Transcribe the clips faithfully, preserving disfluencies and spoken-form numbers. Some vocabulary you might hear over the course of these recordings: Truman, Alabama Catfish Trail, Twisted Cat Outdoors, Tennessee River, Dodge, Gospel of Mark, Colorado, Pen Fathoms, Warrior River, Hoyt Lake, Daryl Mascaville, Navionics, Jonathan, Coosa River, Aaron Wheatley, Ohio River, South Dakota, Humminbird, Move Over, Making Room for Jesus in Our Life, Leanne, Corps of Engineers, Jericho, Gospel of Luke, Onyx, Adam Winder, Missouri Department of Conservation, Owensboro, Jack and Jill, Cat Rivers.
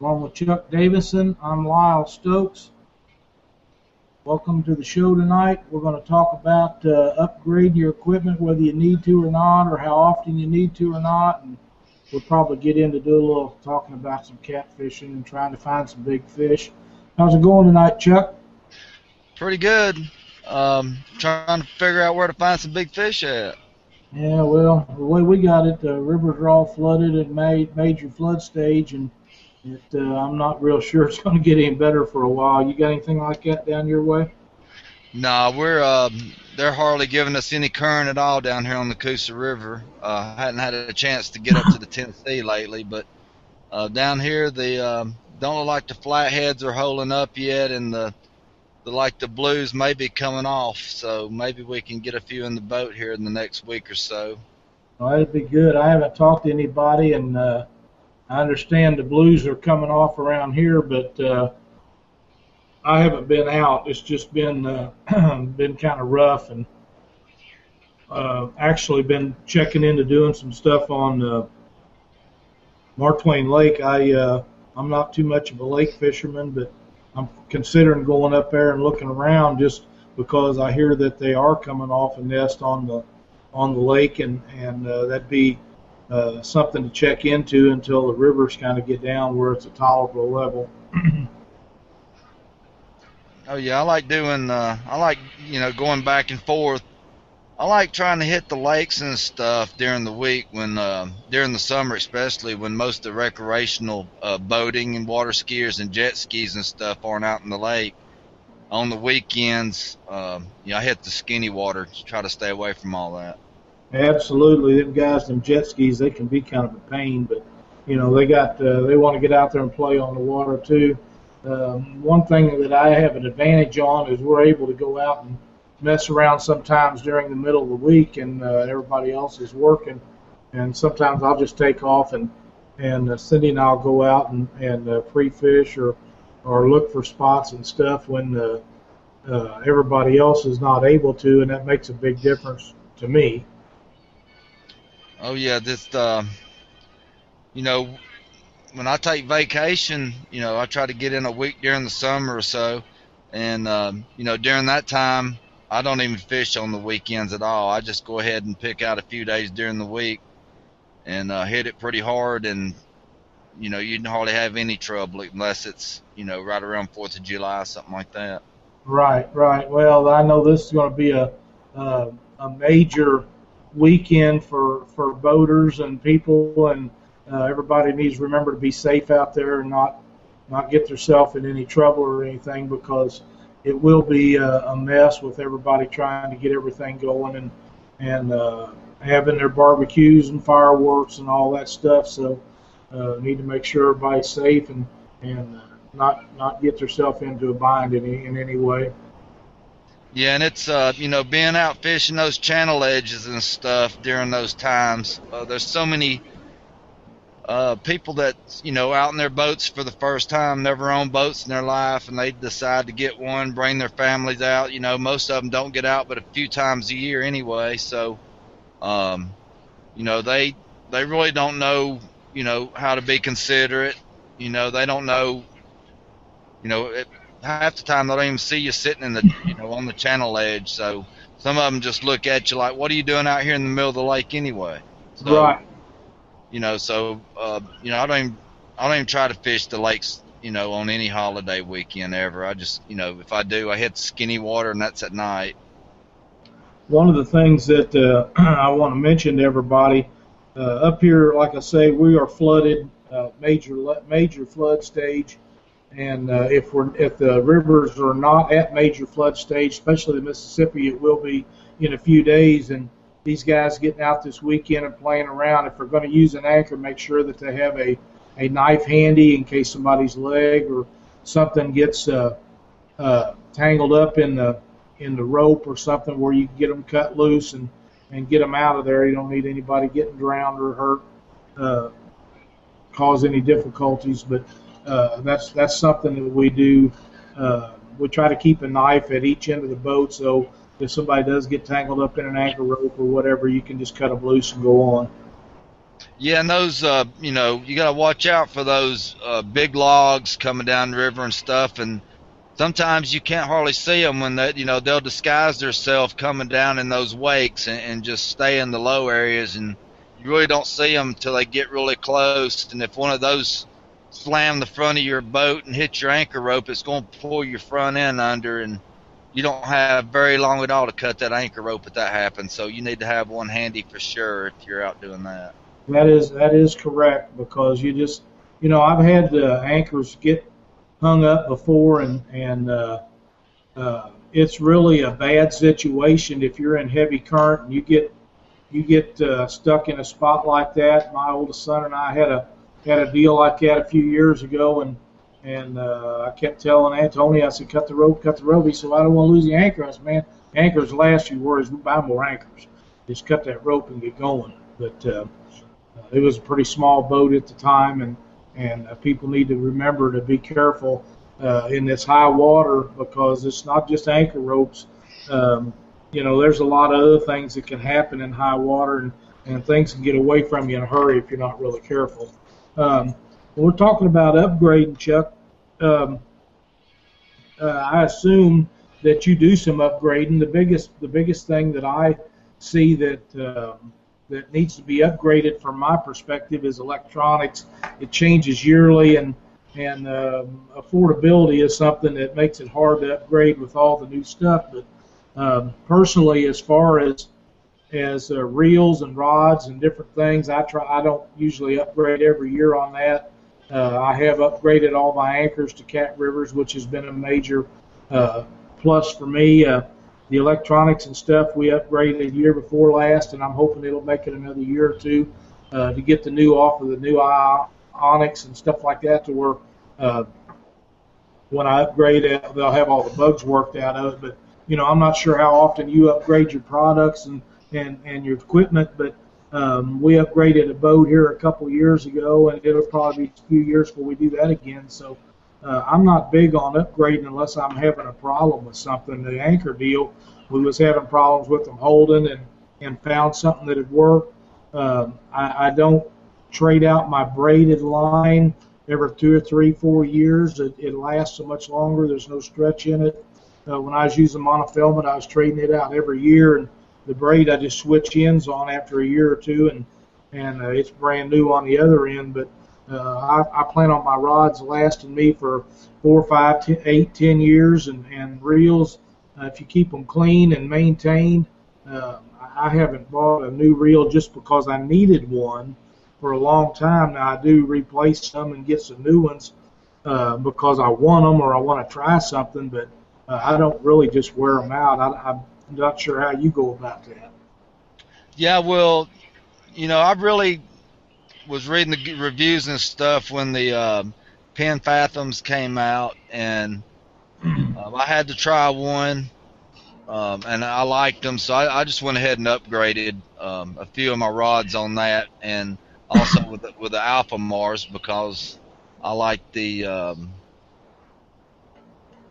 Along with Chuck Davison, I'm Lyle Stokes. Welcome to the show tonight. We're going to talk about uh, upgrade your equipment, whether you need to or not, or how often you need to or not. And we'll probably get into do a little talking about some catfishing and trying to find some big fish. How's it going tonight, Chuck? Pretty good. Um, trying to figure out where to find some big fish at. Yeah, well, the way we got it, the rivers are all flooded at made major flood stage, and it, uh, I'm not real sure it's going to get any better for a while. You got anything like that down your way? No, nah, we're uh, they're hardly giving us any current at all down here on the Coosa River. Uh, I hadn't had a chance to get up to the Tennessee lately, but uh, down here the um, don't look like the flatheads are holding up yet, and the The, like the blues may be coming off, so maybe we can get a few in the boat here in the next week or so. Well, that'd be good. I haven't talked to anybody, and uh, I understand the blues are coming off around here, but uh, I haven't been out. It's just been uh, been kind of rough, and uh, actually been checking into doing some stuff on uh, Mark Twain Lake. I uh, I'm not too much of a lake fisherman, but I'm considering going up there and looking around just because I hear that they are coming off a nest on the on the lake, and and uh, that'd be uh, something to check into until the rivers kind of get down where it's a tolerable level. Oh yeah, I like doing. Uh, I like you know going back and forth. I like trying to hit the lakes and stuff during the week when uh, during the summer, especially when most of the recreational uh, boating and water skiers and jet skis and stuff aren't out in the lake. On the weekends, um, you know, I hit the skinny water to try to stay away from all that. Absolutely, them guys, them jet skis, they can be kind of a pain, but you know they got uh, they want to get out there and play on the water too. Um, one thing that I have an advantage on is we're able to go out and mess around sometimes during the middle of the week, and uh, everybody else is working, and sometimes I'll just take off, and and uh, Cindy and I'll go out and and uh, pre-fish or or look for spots and stuff when uh, uh, everybody else is not able to, and that makes a big difference to me. Oh yeah, this uh, you know when I take vacation, you know I try to get in a week during the summer or so, and um, you know during that time, I don't even fish on the weekends at all. I just go ahead and pick out a few days during the week and uh, hit it pretty hard, and you know you don't hardly have any trouble unless it's you know right around Fourth of July or something like that. Right, right. Well, I know this is going to be a uh, a major weekend for for boaters and people, and uh, everybody needs to remember to be safe out there and not not get themselves in any trouble or anything, because it will be a mess with everybody trying to get everything going and and uh, having their barbecues and fireworks and all that stuff. So uh, need to make sure everybody's safe and and not not get yourself into a bind in any, in any way. Yeah, and it's uh, you know being out fishing those channel edges and stuff during those times. Uh, there's so many Uh, people that, you know, out in their boats for the first time, never owned boats in their life, and they decide to get one, bring their families out. You know, most of them don't get out but a few times a year anyway. So, um, you know, they they really don't know, you know, how to be considerate. You know, they don't know, you know, it, half the time they don't even see you sitting in the, you know, on the channel edge. So some of them just look at you like, what are you doing out here in the middle of the lake anyway? So, right. You know, so uh, you know, I don't even I don't even try to fish the lakes, you know, on any holiday weekend ever. I just, you know, if I do, I hit skinny water, and that's at night. One of the things that uh, I want to mention to everybody uh, up here, like I say, we are flooded, uh, major major flood stage, and uh, if we're if the rivers are not at major flood stage, especially the Mississippi, it will be in a few days, and these guys getting out this weekend and playing around, if they're going to use an anchor, make sure that they have a, a knife handy in case somebody's leg or something gets uh, uh, tangled up in the in the rope or something, where you can get them cut loose and, and get them out of there. You don't need anybody getting drowned or hurt, uh, cause any difficulties. But uh, that's that's something that we do. Uh, we try to keep a knife at each end of the boat, so if somebody does get tangled up in an anchor rope or whatever, you can just cut them loose and go on. Yeah, and those, uh, you know, you got to watch out for those uh, big logs coming down the river and stuff. And sometimes you can't hardly see them when that, you know, they'll disguise themselves coming down in those wakes and, and just stay in the low areas. And you really don't see them until they get really close. And if one of those slam the front of your boat and hit your anchor rope, it's going to pull your front end under. And you don't have very long at all to cut that anchor rope if that happens. So you need to have one handy for sure if you're out doing that. That is that is correct, because you just, you know, I've had the anchors get hung up before, and and uh, uh, it's really a bad situation if you're in heavy current and you get you get uh, stuck in a spot like that. My oldest son and I had a had a deal like that a few years ago, and and uh, I kept telling Antonio, I said, cut the rope, cut the rope. He said, well, I don't want to lose the anchor. I said, man, anchors last. You worries, we buy more anchors. Just cut that rope and get going. But uh, it was a pretty small boat at the time, and and uh, people need to remember to be careful uh, in this high water, because it's not just anchor ropes. Um, you know, there's a lot of other things that can happen in high water, and, and things can get away from you in a hurry if you're not really careful. Um, we're talking about upgrading, Chuck. Um, uh, I assume that you do some upgrading. The biggest the biggest thing that I see that uh, that needs to be upgraded from my perspective is electronics. It changes yearly, and and um, affordability is something that makes it hard to upgrade with all the new stuff. But um, personally, as far as as uh, reels and rods and different things, I try. I don't usually upgrade every year on that. Uh, I have upgraded all my anchors to Cat Rivers, which has been a major uh, plus for me. Uh, The electronics and stuff we upgraded the year before last, and I'm hoping it'll make it another year or two uh, to get the new off of the new Onyx and stuff like that, to where uh, when I upgrade it, they'll have all the bugs worked out of it. But you know, I'm not sure how often you upgrade your products and and and your equipment, but um, we upgraded a boat here a couple years ago, and it'll probably be a few years before we do that again. So. Uh, I'm not big on upgrading unless I'm having a problem with something. The anchor deal, we was having problems with them holding, and, and found something that had worked. Um, I, I don't trade out my braided line every two or three, four years. It, it lasts so much longer. There's no stretch in it. Uh, when I was using monofilament, I was trading it out every year, and the braid I just switch ends on after a year or two, and, and uh, it's brand new on the other end. But Uh, I, I plan on my rods lasting me for four, five, ten, eight, ten years, and, and reels. Uh, if you keep them clean and maintained, uh, I haven't bought a new reel just because I needed one for a long time. Now, I do replace some and get some new ones uh, because I want them or I want to try something, but uh, I don't really just wear them out. I, I'm not sure how you go about that. Yeah, well, you know, I've really... was reading the reviews and stuff when the uh, Pen Fathoms came out, and um, I had to try one, um, and I liked them, so I, I just went ahead and upgraded um, a few of my rods on that, and also with the, with the Alpha Mars, because I like the, um,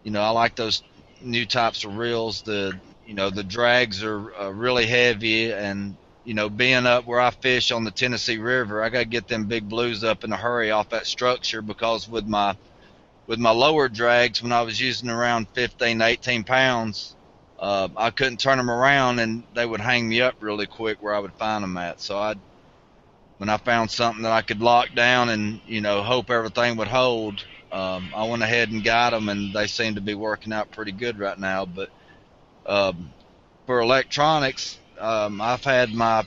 you know, I like those new types of reels. The, you know, the drags are uh, really heavy, and you know, being up where I fish on the Tennessee River, I got to get them big blues up in a hurry off that structure, because with my with my lower drags, when I was using around fifteen, eighteen pounds, uh, I couldn't turn them around, and they would hang me up really quick where I would find them at. So I, when I found something that I could lock down and, you know, hope everything would hold, um, I went ahead and got them, and they seem to be working out pretty good right now. But um, for electronics, Um, I've had my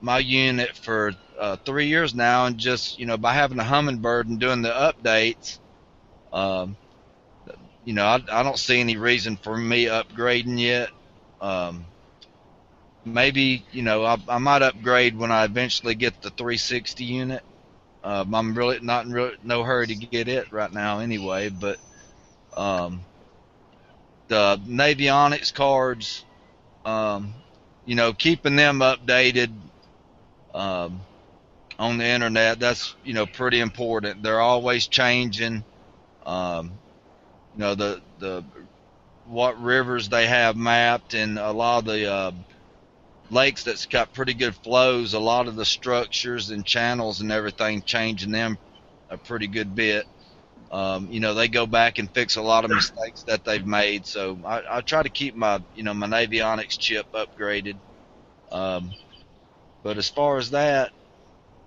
my unit for uh, three years now, and just, you know, by having a Humminbird and doing the updates, um, you know, I, I don't see any reason for me upgrading yet. Um, maybe, you know, I, I might upgrade when I eventually get the three sixty unit. Um, I'm really not in real, no hurry to get it right now anyway, but um, the Navionics cards, um, you know, keeping them updated um, on the internet, that's, you know, pretty important. They're always changing. Um, you know, the the what rivers they have mapped, and a lot of the uh, lakes that's got pretty good flows, a lot of the structures and channels and everything changing them a pretty good bit. Um, you know, they go back and fix a lot of mistakes that they've made. So I, I try to keep my, you know, my Navionics chip upgraded. Um, but as far as that,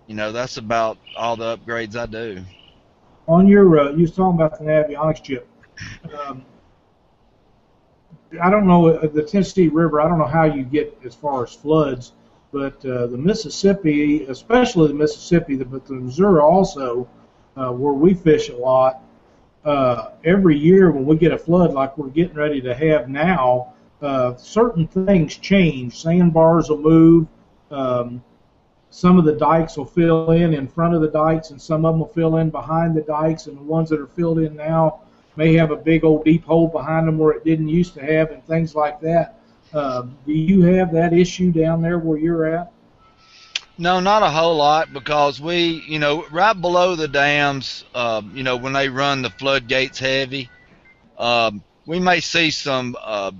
you know, that's about all the upgrades I do. On your, uh, you were talking about the Navionics chip. Um, I don't know, the Tennessee River, I don't know how you get as far as floods, but uh, the Mississippi, especially the Mississippi, but the Missouri also, Uh, where we fish a lot, uh, every year when we get a flood like we're getting ready to have now, uh, certain things change. Sandbars will move. Um, some of the dikes will fill in in front of the dikes, and some of them will fill in behind the dikes, and the ones that are filled in now may have a big old deep hole behind them where it didn't used to have, and things like that. Uh, do you have that issue down there where you're at? No, not a whole lot, because we, you know, right below the dams, um, you know, when they run the floodgates heavy, um, we may see some, uh,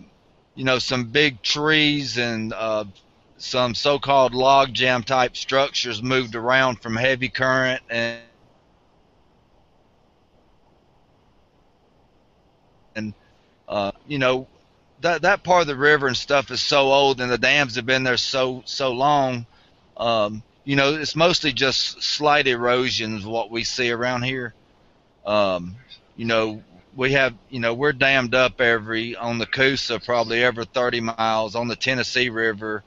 you know, some big trees and uh, some so-called log jam type structures moved around from heavy current and, and uh, you know, that that part of the river and stuff is so old, and the dams have been there so so long. Um, you know, it's mostly just slight erosions what we see around here. Um, you know, we have, you know, we're dammed up every, on the Coosa probably every thirty miles, on the Tennessee River,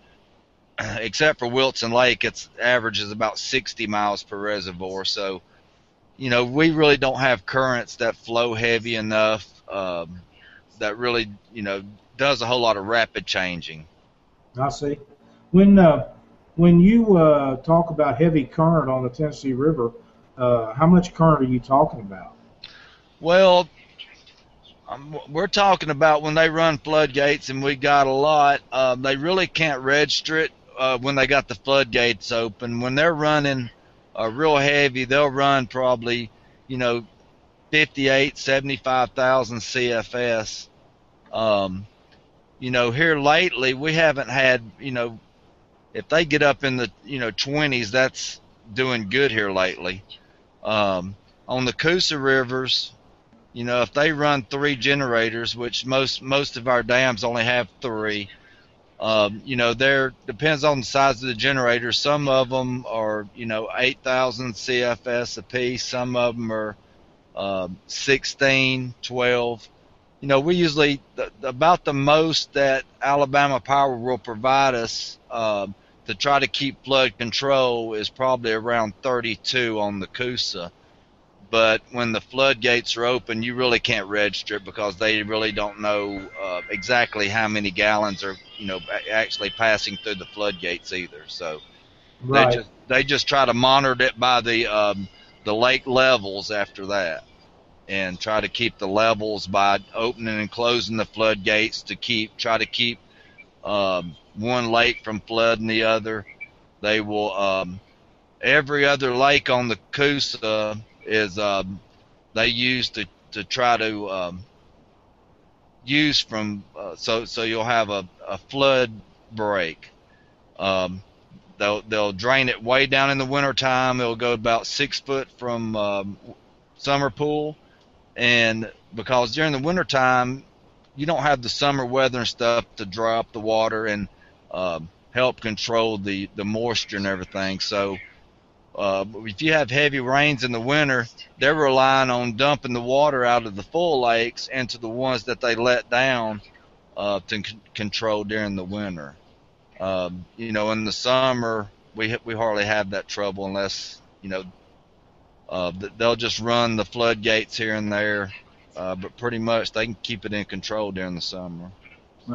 except for Wilson Lake, its average is about sixty miles per reservoir. So, you know, we really don't have currents that flow heavy enough um, that really, you know, does a whole lot of rapid changing. I see. When, uh, When you uh, talk about heavy current on the Tennessee River, uh, how much current are you talking about? Well, um, we're talking about when they run floodgates, and we got a lot. Um, they really can't register it uh, when they got the floodgates open. When they're running uh, real heavy, they'll run probably, you know, fifty-eight, seventy-five thousand C F S. Um, you know, here lately we haven't had, you know, if they get up in the, you know, twenties, that's doing good here lately. Um, on the Coosa Rivers, you know, if they run three generators, which most most of our dams only have three, um, you know, they're depends on the size of the generator. Some of them are, you know, eight thousand C F S apiece. Some of them are um, sixteen, twelve. You know, we usually the, about the most that Alabama Power will provide us um, to try to keep flood control is probably around thirty-two on the Coosa. But when the floodgates are open, you really can't register it because they really don't know uh, exactly how many gallons are, you know, actually passing through the floodgates either. So right. they just they just try to monitor it by the um, the lake levels after that, and try to keep the levels by opening and closing the floodgates to keep try to keep um, one lake from flooding the other. They will um, every other lake on the Coosa is um, they use to to try to um, use from uh, so so you'll have a, a flood break. Um, they'll they'll drain it way down in the wintertime. It'll go about six foot from um, summer pool. And because during the wintertime, you don't have the summer weather and stuff to dry up the water and um, help control the, the moisture and everything. So uh, if you have heavy rains in the winter, they're relying on dumping the water out of the full lakes into the ones that they let down uh, to c control during the winter. Um, you know, in the summer, we, we hardly have that trouble unless, you know, Uh, they'll just run the floodgates here and there, uh, but pretty much they can keep it in control during the summer.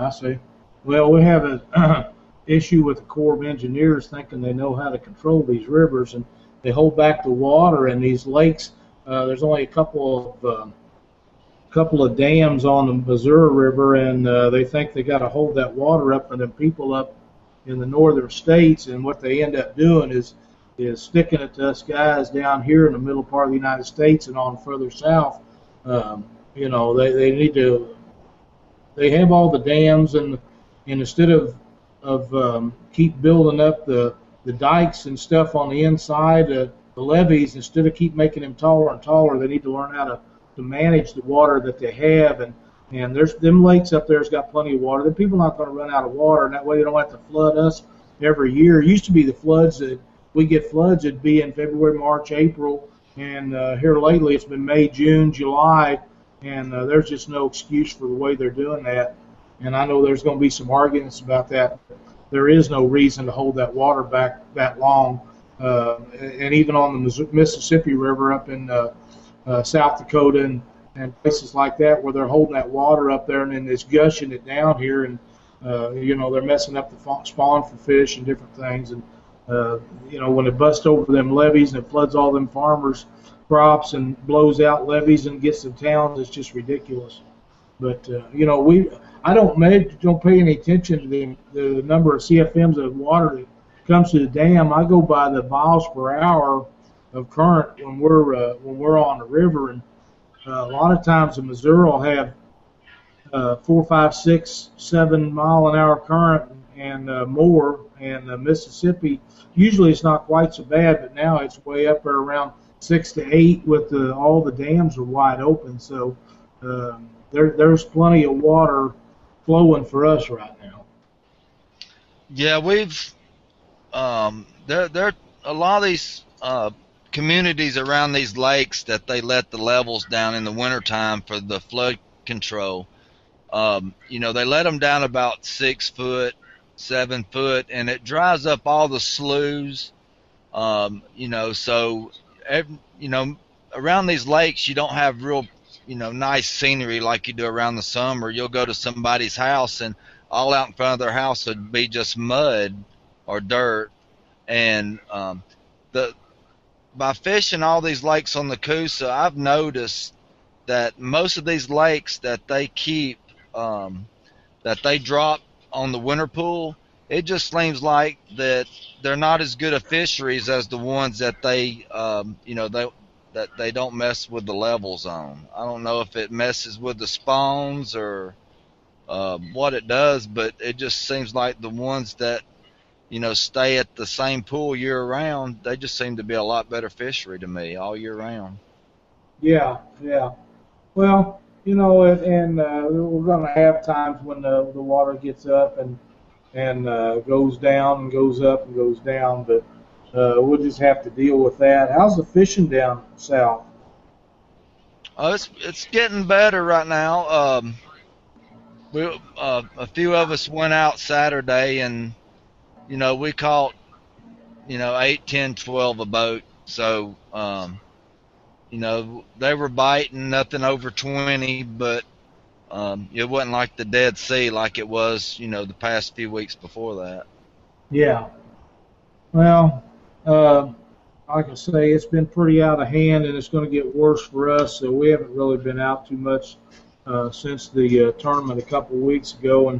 I see. Well, we have an uh, issue with the Corps of Engineers thinking they know how to control these rivers, and they hold back the water in these lakes. Uh, there's only a couple of um, couple of dams on the Missouri River, and uh, they think they got to hold that water up and then people up in the northern states, and what they end up doing is is sticking it to us guys down here in the middle part of the United States and on further south. Um, you know, they, they need to, they have all the dams, and and instead of of um, keep building up the, the dikes and stuff on the inside, uh, the levees. Instead of keep making them taller and taller, they need to learn how to, to manage the water that they have. And, and there's them lakes up there has got plenty of water. The people are not going to run out of water, and that way they don't have to flood us every year. It used to be the floods that we get floods, it'd be in February, March, April, and uh, here lately it's been May, June, July, and uh, there's just no excuse for the way they're doing that. And I know there's going to be some arguments about that. There is no reason to hold that water back that long. Uh, and even on the Mississippi River up in uh, uh, South Dakota and, and places like that where they're holding that water up there and then it's gushing it down here, and uh, you know, they're messing up the spawn for fish and different things. And uh, you know, when it busts over them levees and it floods all them farmers' crops and blows out levees and gets the towns, it's just ridiculous. But uh, you know, we I don't make, don't pay any attention to the, the number of C F Ms of water that comes to the dam. I go by the miles per hour of current when we're uh, when we're on the river, and uh, a lot of times the Missouri will have uh, four, five, six, seven mile an hour current and uh, more, and uh, Mississippi usually it's not quite so bad, but now it's way up there around six to eight with the, all the dams are wide open, so um, there there's plenty of water flowing for us right now. Yeah, we've um, there there a lot of these uh, communities around these lakes that they let the levels down in the wintertime for the flood control. Um, you know, they let them down about six foot, seven foot, and it dries up all the sloughs. Um, you know, so every, you know, around these lakes, you don't have real, you know, nice scenery like you do around the summer. You'll go to somebody's house, and all out in front of their house would be just mud or dirt. And um, the by fishing all these lakes on the Coosa, I've noticed that most of these lakes that they keep, um, that they drop on the winter pool, it just seems like that they're not as good a fisheries as the ones that they, um, you know, they that they don't mess with the levels on. I don't know if it messes with the spawns or uh, what it does, but it just seems like the ones that, you know, stay at the same pool year round, they just seem to be a lot better fishery to me all year round. Yeah, yeah. Well, you know, and, and uh, we're going to have times when the, the water gets up and and uh, goes down and goes up and goes down, but uh, we'll just have to deal with that. How's the fishing down south? Oh, it's it's getting better right now. Um, we uh, a few of us went out Saturday, and you know, we caught you know eight, ten, twelve a boat. So um, you know, they were biting nothing over twenty, but um, it wasn't like the Dead Sea like it was, you know, the past few weeks before that. Yeah. Well, uh, like I say, it's been pretty out of hand, and it's going to get worse for us, so we haven't really been out too much uh, since the uh, tournament a couple weeks ago, and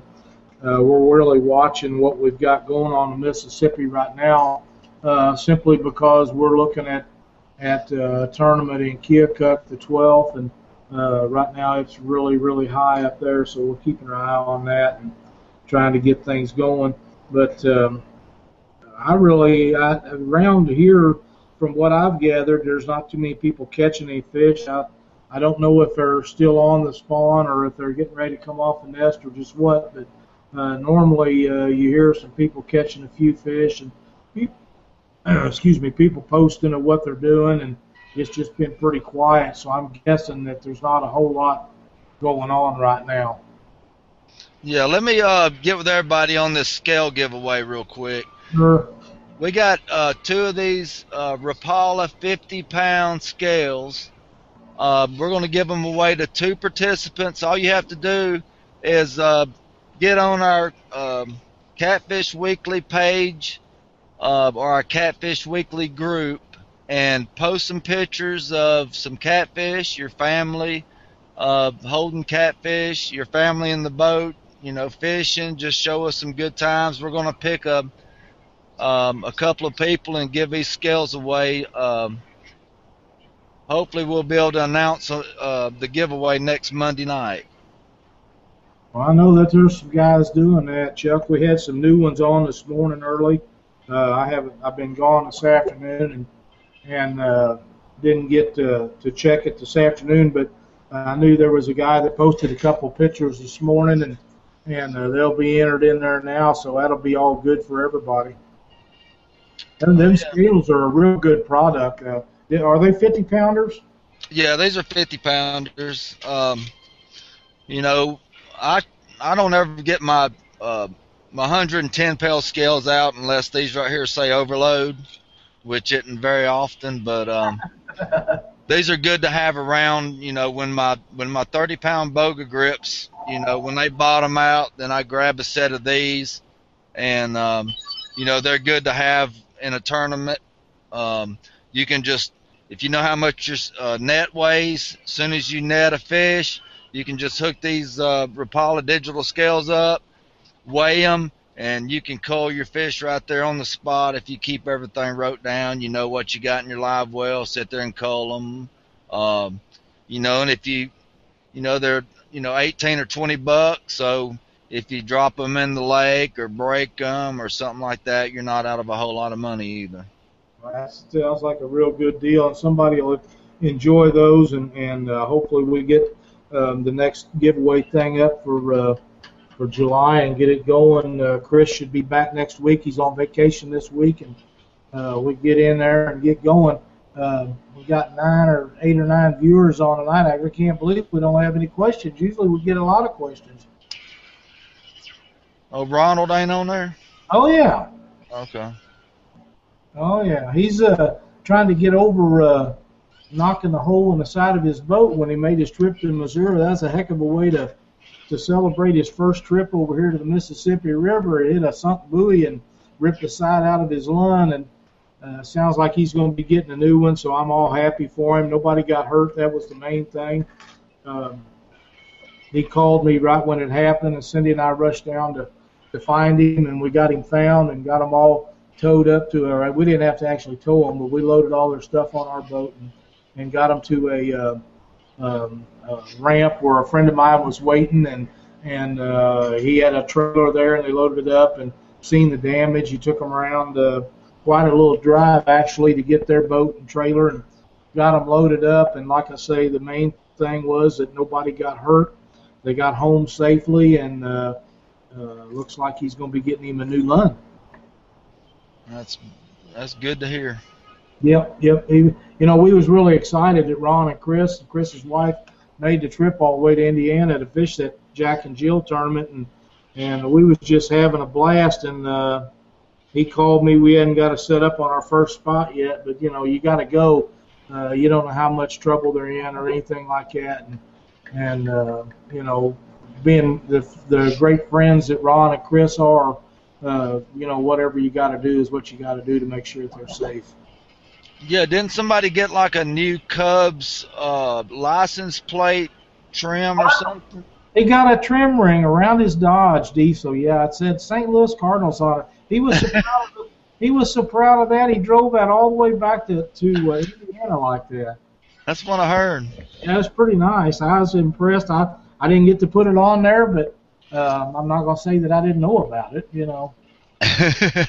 uh, we're really watching what we've got going on in Mississippi right now, uh, simply because we're looking at at uh, a tournament in Keokuk the twelfth, and uh, right now it's really, really high up there, so we're keeping our eye on that and trying to get things going. But um, I really, I, around here, from what I've gathered, there's not too many people catching any fish. I, I don't know if they're still on the spawn or if they're getting ready to come off the nest or just what, but uh, normally uh, you hear some people catching a few fish, and people, excuse me, people posting of what they're doing, and it's just been pretty quiet, so I'm guessing that there's not a whole lot going on right now. Yeah, let me uh, get with everybody on this scale giveaway real quick. Sure. We got uh, two of these uh, Rapala fifty pound scales. Uh, we're going to give them away to two participants. All you have to do is uh, get on our um, Catfish Weekly page uh, or our Catfish Weekly group and post some pictures of some catfish, your family uh, holding catfish, your family in the boat, you know, fishing. Just show us some good times. We're going to pick a Um, a couple of people and give these scales away. Um, hopefully we'll be able to announce uh, the giveaway next Monday night. Well, I know that there's some guys doing that, Chuck. We had some new ones on this morning early. Uh, I haven't. I've been gone this afternoon and and uh, didn't get to to check it this afternoon. But I knew there was a guy that posted a couple pictures this morning, and and uh, they'll be entered in there now. So that'll be all good for everybody. And them scales are a real good product. Uh, are they fifty pounders? Yeah, these are fifty pounders. Um, you know, I I don't ever get my uh, my one hundred ten pail scales out unless these right here say overload, which isn't very often. But um, these are good to have around. You know, when my when my thirty pound boga grips, you know, when they bottom out, then I grab a set of these, and um, you know, they're good to have in a tournament. Um, you can just, if you know how much your uh, net weighs, as soon as you net a fish, you can just hook these uh, Rapala digital scales up, weigh them, and you can cull your fish right there on the spot. If you keep everything wrote down, you know what you got in your live well, sit there and cull them. Um, you know, and if you, you know, they're, you know, eighteen or twenty bucks, so if you drop them in the lake or break them or something like that, you're not out of a whole lot of money either. Well, that sounds like a real good deal, and somebody will enjoy those, and, and uh, hopefully we get um, the next giveaway thing up for uh, for July and get it going. Uh, Chris should be back next week. He's on vacation this week, and uh, we get in there and get going. Uh, we got nine or eight or nine viewers on tonight. I can't believe we don't have any questions. Usually we get a lot of questions. Oh, Ronald ain't on there? Oh, yeah. Okay. Oh, yeah. He's uh, trying to get over uh, knocking the hole in the side of his boat when he made his trip to Missouri. That's a heck of a way to, to celebrate his first trip over here to the Mississippi River. He hit a sunk buoy and ripped the side out of his line, and uh, sounds like he's going to be getting a new one, so I'm all happy for him. Nobody got hurt. That was the main thing. Um, he called me right when it happened, and Cindy and I rushed down to to find him, and we got him found and got him all towed up to our, we didn't have to actually tow him, but we loaded all their stuff on our boat and, and got him to a, uh, um, a ramp where a friend of mine was waiting, and, and uh, he had a trailer there, and they loaded it up and seen the damage. He took him around uh, quite a little drive, actually, to get their boat and trailer, and got him loaded up, and like I say, the main thing was that nobody got hurt. They got home safely, and uh, uh, looks like he's going to be getting him a new lung. That's that's good to hear. Yep, yep. He, you know, we was really excited that Ron and Chris, and Chris's wife, made the trip all the way to Indiana to fish that Jack and Jill tournament, and and we was just having a blast. And uh, he called me. We hadn't got it set up on our first spot yet, but you know, you got to go. Uh, you don't know how much trouble they're in or anything like that, and and uh, you know, being the the great friends that Ron and Chris are. Uh, you know, whatever you got to do is what you got to do to make sure that they're safe. Yeah, didn't somebody get like a new Cubs uh, license plate trim or something? He got a trim ring around his Dodge Diesel. Yeah, it said Saint Louis Cardinals on it. He was so proud of, he was so proud of that. He drove that all the way back to to uh, Indiana like that. That's what I heard. Yeah, it was pretty nice. I was impressed. I I didn't get to put it on there, but. Uh, I'm not going to say that I didn't know about it, you know. I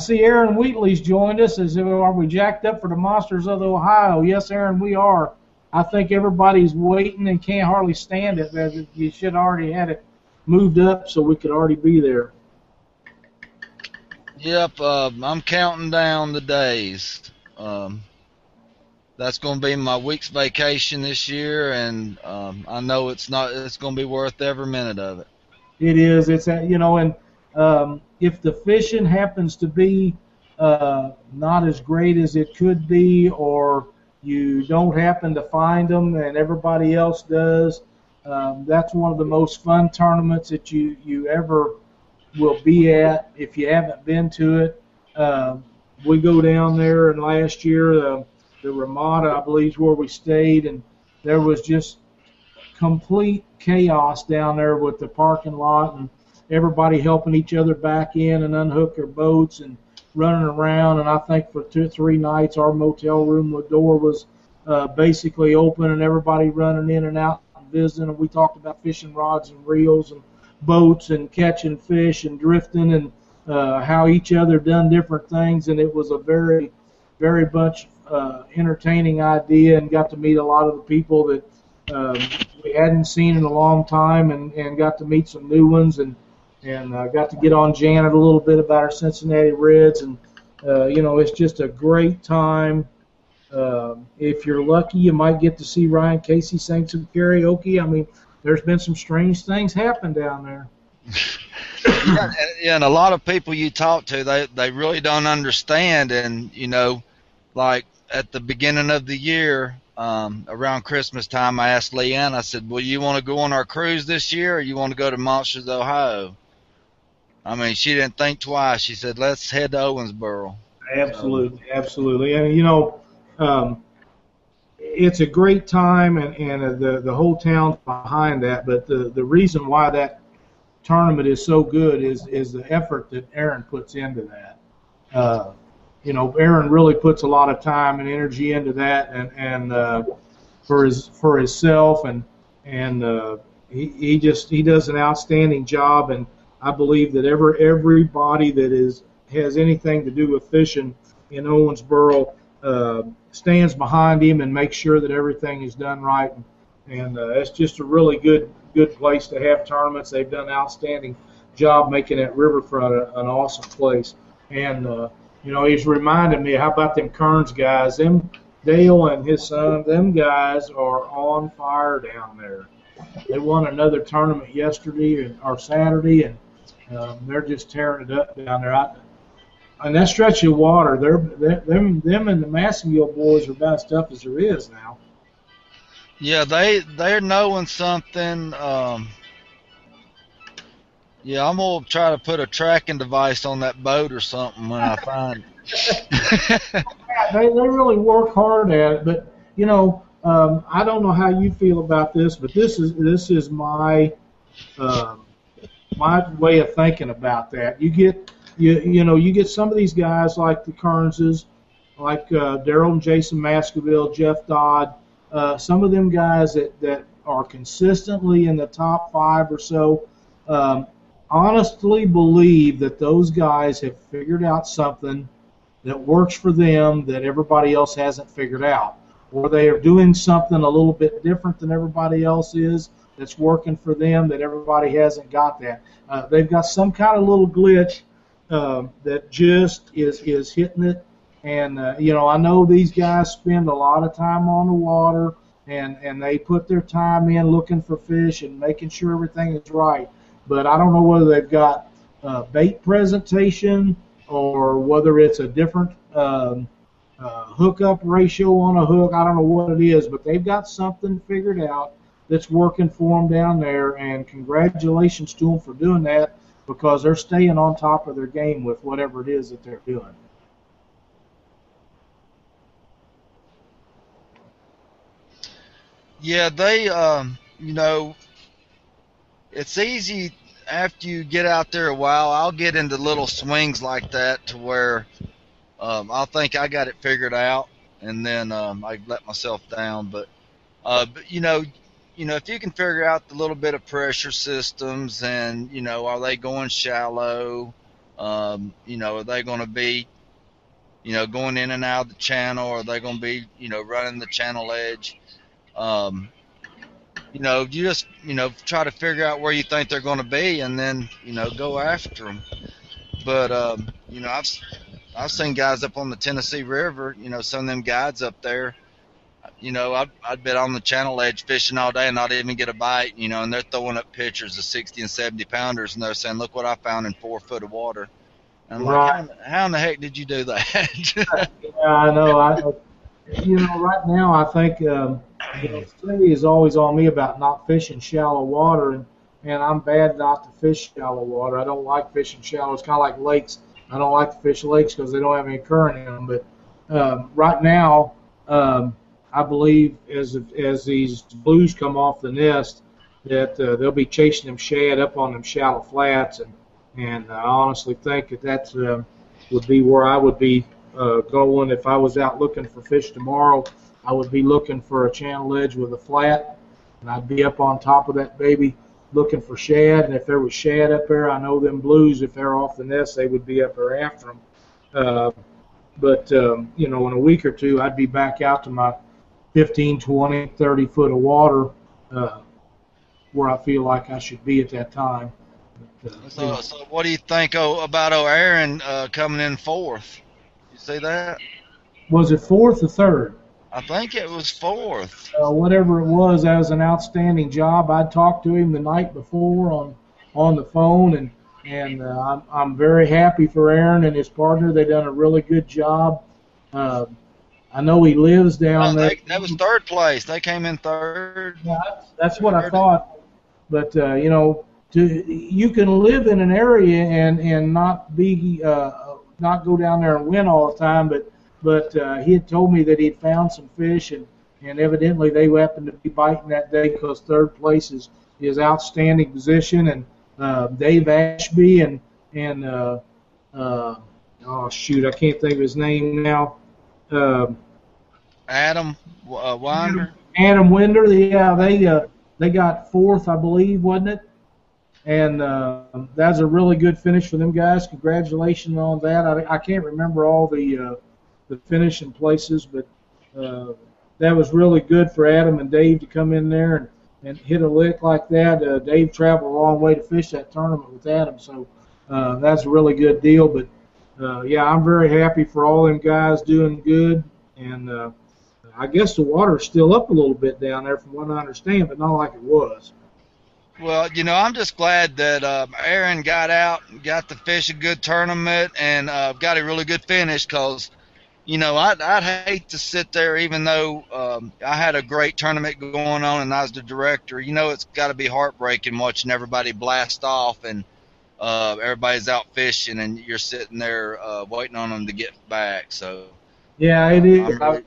see Aaron Wheatley's joined us. As are we jacked up for the Monsters of the Ohio? Yes, Aaron, we are. I think everybody's waiting and can't hardly stand it. You should already had it moved up so we could already be there. Yep, uh, I'm counting down the days. Um, That's going to be my week's vacation this year, and um, I know it's not. It's going to be worth every minute of it. It is. It's you know, and um, if the fishing happens to be uh, not as great as it could be, or you don't happen to find them, and everybody else does, um, that's one of the most fun tournaments that you you ever will be at if you haven't been to it. Uh, we go down there, and last year. Uh, The Ramada, I believe, is where we stayed, and there was just complete chaos down there with the parking lot and everybody helping each other back in and unhook their boats and running around. And I think for two or three nights, our motel room door was uh, basically open and everybody running in and out and out visiting, and we talked about fishing rods and reels and boats and catching fish and drifting and uh, how each other done different things, and it was a very, very much uh, entertaining idea, and got to meet a lot of the people that um, we hadn't seen in a long time, and, and got to meet some new ones, and and uh, got to get on Janet a little bit about our Cincinnati Reds, and uh, you know, it's just a great time. Um, if you're lucky, you might get to see Ryan Casey sing some karaoke. I mean, there's been some strange things happen down there. Yeah, and a lot of people you talk to, they, they really don't understand. And, you know, like at the beginning of the year, um, around Christmas time, I asked Leanne, I said, well, you want to go on our cruise this year, or you want to go to Monsters, Ohio? I mean, she didn't think twice. She said, let's head to Owensboro. Absolutely, so, absolutely. And, you know, Um, it's a great time, and, and the, the whole town's behind that, but the, the reason why that tournament is so good is, is the effort that Aaron puts into that. Uh, you know, Aaron really puts a lot of time and energy into that, and, and uh, for his for himself, and and uh, he, he just he does an outstanding job, and I believe that every everybody that is has anything to do with fishing in Owensboro Uh, stands behind him and makes sure that everything is done right, and, and uh, it's just a really good good place to have tournaments. They've done an outstanding job making that riverfront a, an awesome place, and uh, you know, he's reminded me, how about them Kearns guys, them Dale and his son, them guys are on fire down there. They won another tournament yesterday and, or Saturday, and um, they're just tearing it up down there. I, And that stretch of water, they're, them, them and the Massillon boys are about as tough as there is now. Yeah, they they're knowing something. Um, yeah, I'm gonna try to put a tracking device on that boat or something when I find it. Yeah, they they really work hard at it, but you know, um, I don't know how you feel about this, but this is this is my um, my way of thinking about that. You get. You, you know, you get some of these guys like the Kearnses, like uh, Daryl and Jason Maskerville, Jeff Dodd, uh, some of them guys that, that are consistently in the top five or so, um, honestly believe that those guys have figured out something that works for them that everybody else hasn't figured out. Or they are doing something a little bit different than everybody else is that's working for them that everybody hasn't got that. Uh, they've got some kind of little glitch Um, that just is is hitting it, and uh, you know, I know these guys spend a lot of time on the water, and and they put their time in looking for fish and making sure everything is right. But I don't know whether they've got uh, bait presentation, or whether it's a different um, uh, hookup ratio on a hook. I don't know what it is, but they've got something figured out that's working for them down there, and congratulations to them for doing that, because they're staying on top of their game with whatever it is that they're doing. Yeah, they, um, you know, it's easy after you get out there a while. I'll get into little swings like that to where um, I'll think I got it figured out, and then um, I let myself down. But, uh, but you know, You know, if you can figure out the little bit of pressure systems, and, you know, are they going shallow? Um, you know, are they going to be, you know, going in and out of the channel? Or are they going to be, you know, running the channel edge? Um, you know, you just, you know, try to figure out where you think they're going to be, and then, you know, go after them. But, um, you know, I've, I've seen guys up on the Tennessee River, you know, some of them guides up there. You know, I'd, I'd been on the channel edge fishing all day and not even get a bite, you know, and they're throwing up pictures of sixty and seventy pounders, and they're saying, look what I found in four foot of water. And I'm right. like, how, how in the heck did you do that? Yeah, I know. I, you know, right now I think um, you know, Cindy is always on me about not fishing shallow water, and, and I'm bad not to fish shallow water. I don't like fishing shallow. It's kind of like lakes. I don't like to fish lakes because they don't have any current in them. But um, right now um, – I believe as as these blues come off the nest, that uh, they'll be chasing them shad up on them shallow flats, and and I honestly think that that uh, would be where I would be uh, going if I was out looking for fish tomorrow. I would be looking for a channel edge with a flat, and I'd be up on top of that baby looking for shad, and if there was shad up there, I know them blues, if they're off the nest, they would be up there after them. Uh, but, um, you know, in a week or two, I'd be back out to my fifteen, twenty, thirty foot of water uh, where I feel like I should be at that time. But, uh, so, you know. So what do you think oh, about oh, Aaron uh, coming in fourth? You see that? Was it fourth or third? I think it was fourth. Uh, whatever it was, that was an outstanding job. I talked to him the night before on on the phone, and and uh, I'm I'm very happy for Aaron and his partner. They done a really good job. Uh, I know he lives down no, there. They, that was third place. They came in third. Yeah, that's what third. I thought. But uh, you know, to you can live in an area and and not be uh, not go down there and win all the time, but But uh, he had told me that he'd found some fish, and, and evidently they happened to be biting that day because third place is his outstanding position. And uh, Dave Ashby and, and uh, uh, oh, shoot, I can't think of his name now. Uh, Adam uh, Winder. Adam Winder, yeah, they, uh, they got fourth, I believe, wasn't it? And uh, that was a really good finish for them guys. Congratulations on that. I, I can't remember all the uh, – the finishing places, but uh, that was really good for Adam and Dave to come in there and, and hit a lick like that. Uh, Dave traveled a long way to fish that tournament with Adam, so uh, that's a really good deal. But, uh, yeah, I'm very happy for all them guys doing good, and uh, I guess the water's still up a little bit down there from what I understand, but not like it was. Well, you know, I'm just glad that uh, Aaron got out and got to fish a good tournament and uh, got a really good finish because, you know, I'd, I'd hate to sit there even though um, I had a great tournament going on and I was the director. You know, it's got to be heartbreaking watching everybody blast off and uh, everybody's out fishing and you're sitting there uh, waiting on them to get back. So yeah, it is. I,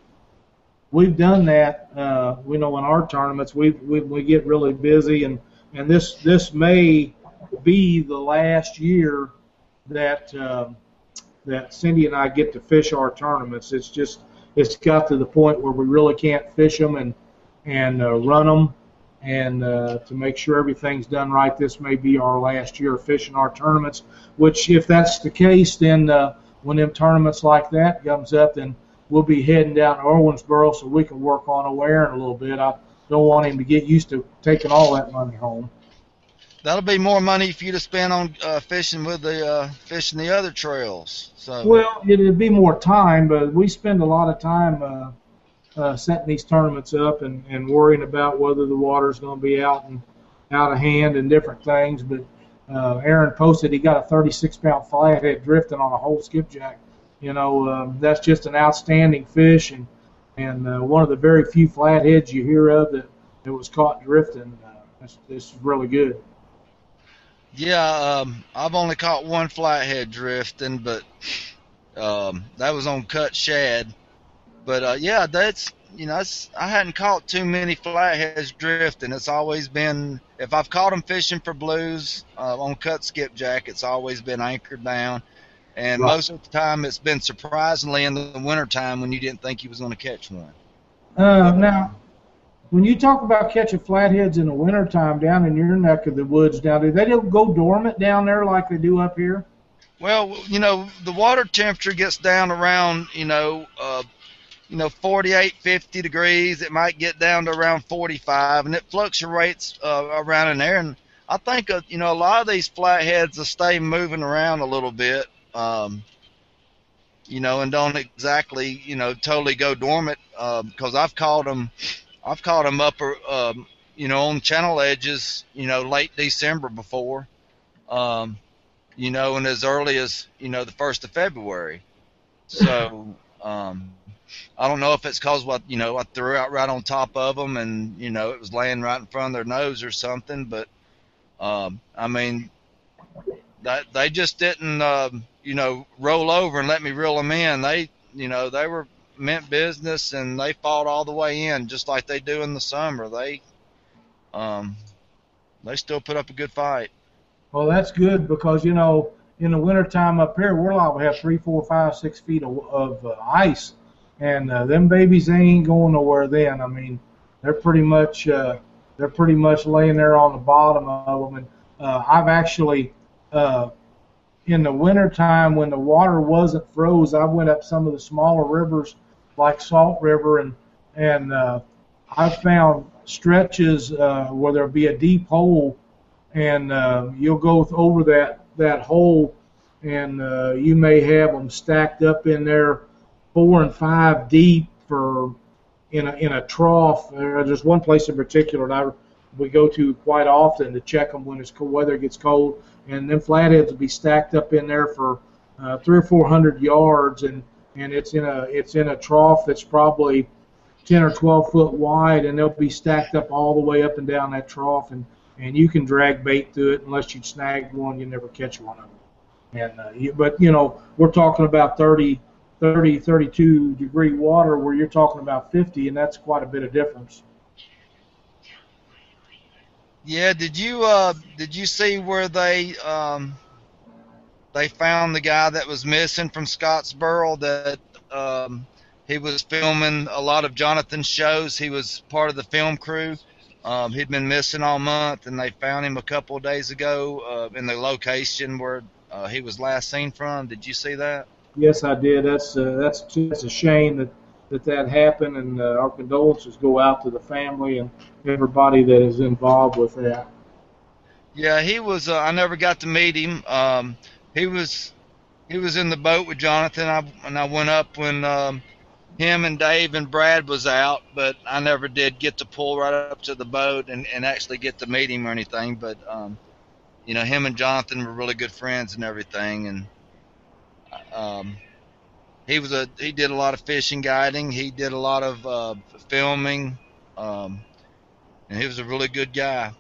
we've done that. Uh, we know in our tournaments we we we get really busy, and and this this may be the last year that. Uh, that Cindy and I get to fish our tournaments. It's just, it's got to the point where we really can't fish them and and uh, run them, and uh, to make sure everything's done right. This may be our last year of fishing our tournaments. Which, if that's the case, then uh, when them tournaments like that comes up, then we'll be heading down to Owensboro so we can work on Aaron a little bit. I don't want him to get used to taking all that money home. That'll be more money for you to spend on uh, fishing with the uh, fishing the other trails. So well, it'll be more time, but we spend a lot of time uh, uh, setting these tournaments up and, and worrying about whether the water's going to be out and out of hand and different things. But uh, Aaron posted he got a thirty-six pound flathead drifting on a whole skipjack. You know, um, that's just an outstanding fish, and and uh, one of the very few flatheads you hear of that, that was caught drifting. Uh, it's, it's really good. Yeah, um, I've only caught one flathead drifting, but um, that was on cut shad. But uh, yeah, that's you know, that's, I hadn't caught too many flatheads drifting. It's always been if I've caught them fishing for blues uh, on cut skipjack, it's always been anchored down, and right. Most of the time it's been surprisingly in the wintertime when you didn't think you was going to catch one. Uh, now. When you talk about catching flatheads in the wintertime down in your neck of the woods down there, they don't go dormant down there like they do up here? Well, you know, the water temperature gets down around, you know, uh, you know, forty-eight, fifty degrees. It might get down to around forty-five, and it fluctuates uh, around in there. And I think, uh, you know, a lot of these flatheads will stay moving around a little bit, um, you know, and don't exactly, you know, totally go dormant uh, because I've caught them – I've caught them up, um, you know, on channel edges, you know, late December before, um, you know, and as early as, you know, the first of February. So um, I don't know if it's because what, you know, I threw out right on top of them and, you know, it was laying right in front of their nose or something. But, um, I mean, that, they just didn't, uh, you know, roll over and let me reel them in. They, you know, they were – meant business, and they fought all the way in, just like they do in the summer. They, um, they still put up a good fight. Well, that's good because you know, in the wintertime up here, we're liable to have three, four, five, six feet of, of uh, ice, and uh, them babies they ain't going nowhere. Then, I mean, they're pretty much uh, They're pretty much laying there on the bottom of them. And uh, I've actually, uh, in the wintertime when the water wasn't froze, I went up some of the smaller rivers like Salt River, and and uh, I found stretches uh, where there'll be a deep hole, and uh, you'll go over that that hole, and uh, you may have them stacked up in there, four and five deep for in a in a trough. There's one place in particular that I we go to quite often to check them when it's cold, weather gets cold, and then flatheads will be stacked up in there for uh, three or four hundred yards, and and it's in a it's in a trough that's probably ten or twelve foot wide, and they'll be stacked up all the way up and down that trough, and, and you can drag bait through it. Unless you snag one, you never catch one of them. And, uh, you, but, you know, we're talking about thirty, thirty, thirty-two degree water where you're talking about fifty, and that's quite a bit of difference. Yeah, did you uh, did you see where they um, they found the guy that was missing from Scottsboro that um, – he was filming a lot of Jonathan's shows. He was part of the film crew. Um, he'd been missing all month, and they found him a couple of days ago uh, in the location where uh, he was last seen from. Did you see that? Yes, I did. That's uh, that's that's a shame that that, that happened, and uh, our condolences go out to the family and everybody that is involved with that. Yeah, he was. Uh, I never got to meet him. Um, he was he was in the boat with Jonathan, I, and I went up when. Um, Him and Dave and Brad was out, but I never did get to pull right up to the boat and, and actually get to meet him or anything. But, um, you know, him and Jonathan were really good friends and everything. And um, he was a he did a lot of fishing guiding. He did a lot of uh, filming. Um, and he was a really good guy.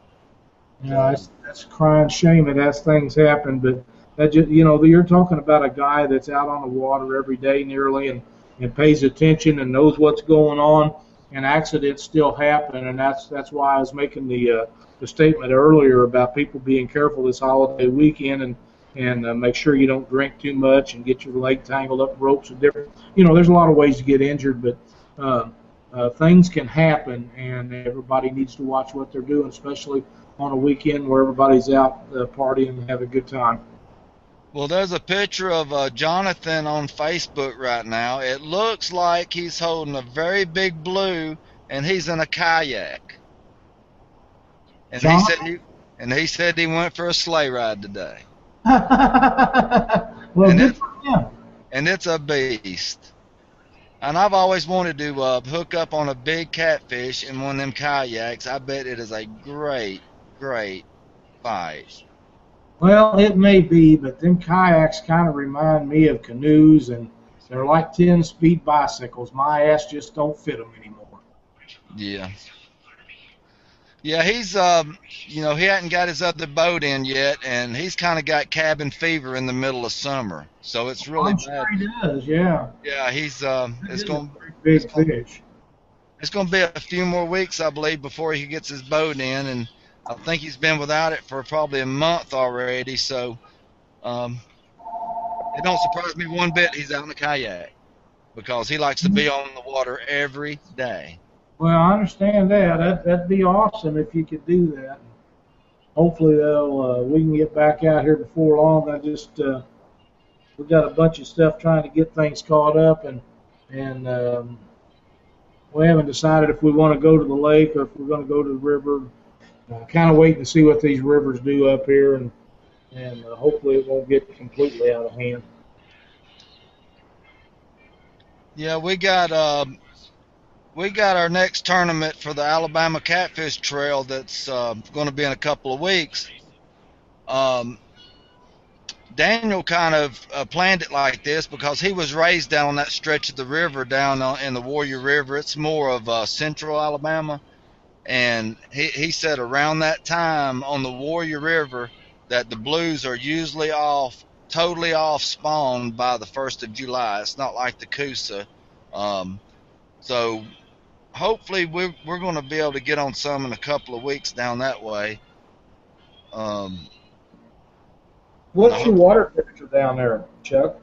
Yeah, that's, that's a crying shame that as things happen. But, that just, you know, you're talking about a guy that's out on the water every day nearly and and pays attention and knows what's going on, and accidents still happen, and that's that's why I was making the uh, the statement earlier about people being careful this holiday weekend, and and uh, make sure you don't drink too much and get your leg tangled up ropes and different. You know, there's a lot of ways to get injured, but uh, uh, things can happen, and everybody needs to watch what they're doing, especially on a weekend where everybody's out uh, partying and having a good time. Well, there's a picture of uh, Jonathan on Facebook right now. It looks like he's holding a very big blue, and he's in a kayak. And John? he said he and he said he went for a sleigh ride today. Well, and, good it, for him. And it's a beast. And I've always wanted to uh, hook up on a big catfish in one of them kayaks. I bet it is a great, great fight. Well, it may be, but them kayaks kind of remind me of canoes, and they're like ten-speed bicycles. My ass just don't fit them anymore. Yeah. Yeah, he's, um, you know, he hadn't got his other boat in yet, and he's kind of got cabin fever in the middle of summer, so it's really I'm sure bad. He does, yeah. Yeah, he's, um, it it's going big fish. It's going to be a few more weeks, I believe, before he gets his boat in, and I think he's been without it for probably a month already, so um, it don't surprise me one bit he's out in a kayak because he likes to be on the water every day. Well, I understand that. that that'd be awesome if you could do that. Hopefully, though, uh, we can get back out here before long. I just uh, we've got a bunch of stuff trying to get things caught up, and and um, we haven't decided if we want to go to the lake or if we're going to go to the river. Uh, kind of waiting to see what these rivers do up here, and and uh, hopefully it won't get completely out of hand. Yeah, we got um, we got our next tournament for the Alabama Catfish Trail that's uh, going to be in a couple of weeks. Um, Daniel kind of uh, planned it like this because he was raised down on that stretch of the river down in the Warrior River. It's more of uh, central Alabama. And he, he said around that time on the Warrior River that the blues are usually off, totally off spawn by the first of July. It's not like the Coosa. Um, so hopefully we're, we're going to be able to get on some in a couple of weeks down that way. Um, What's your water temperature down there, Chuck?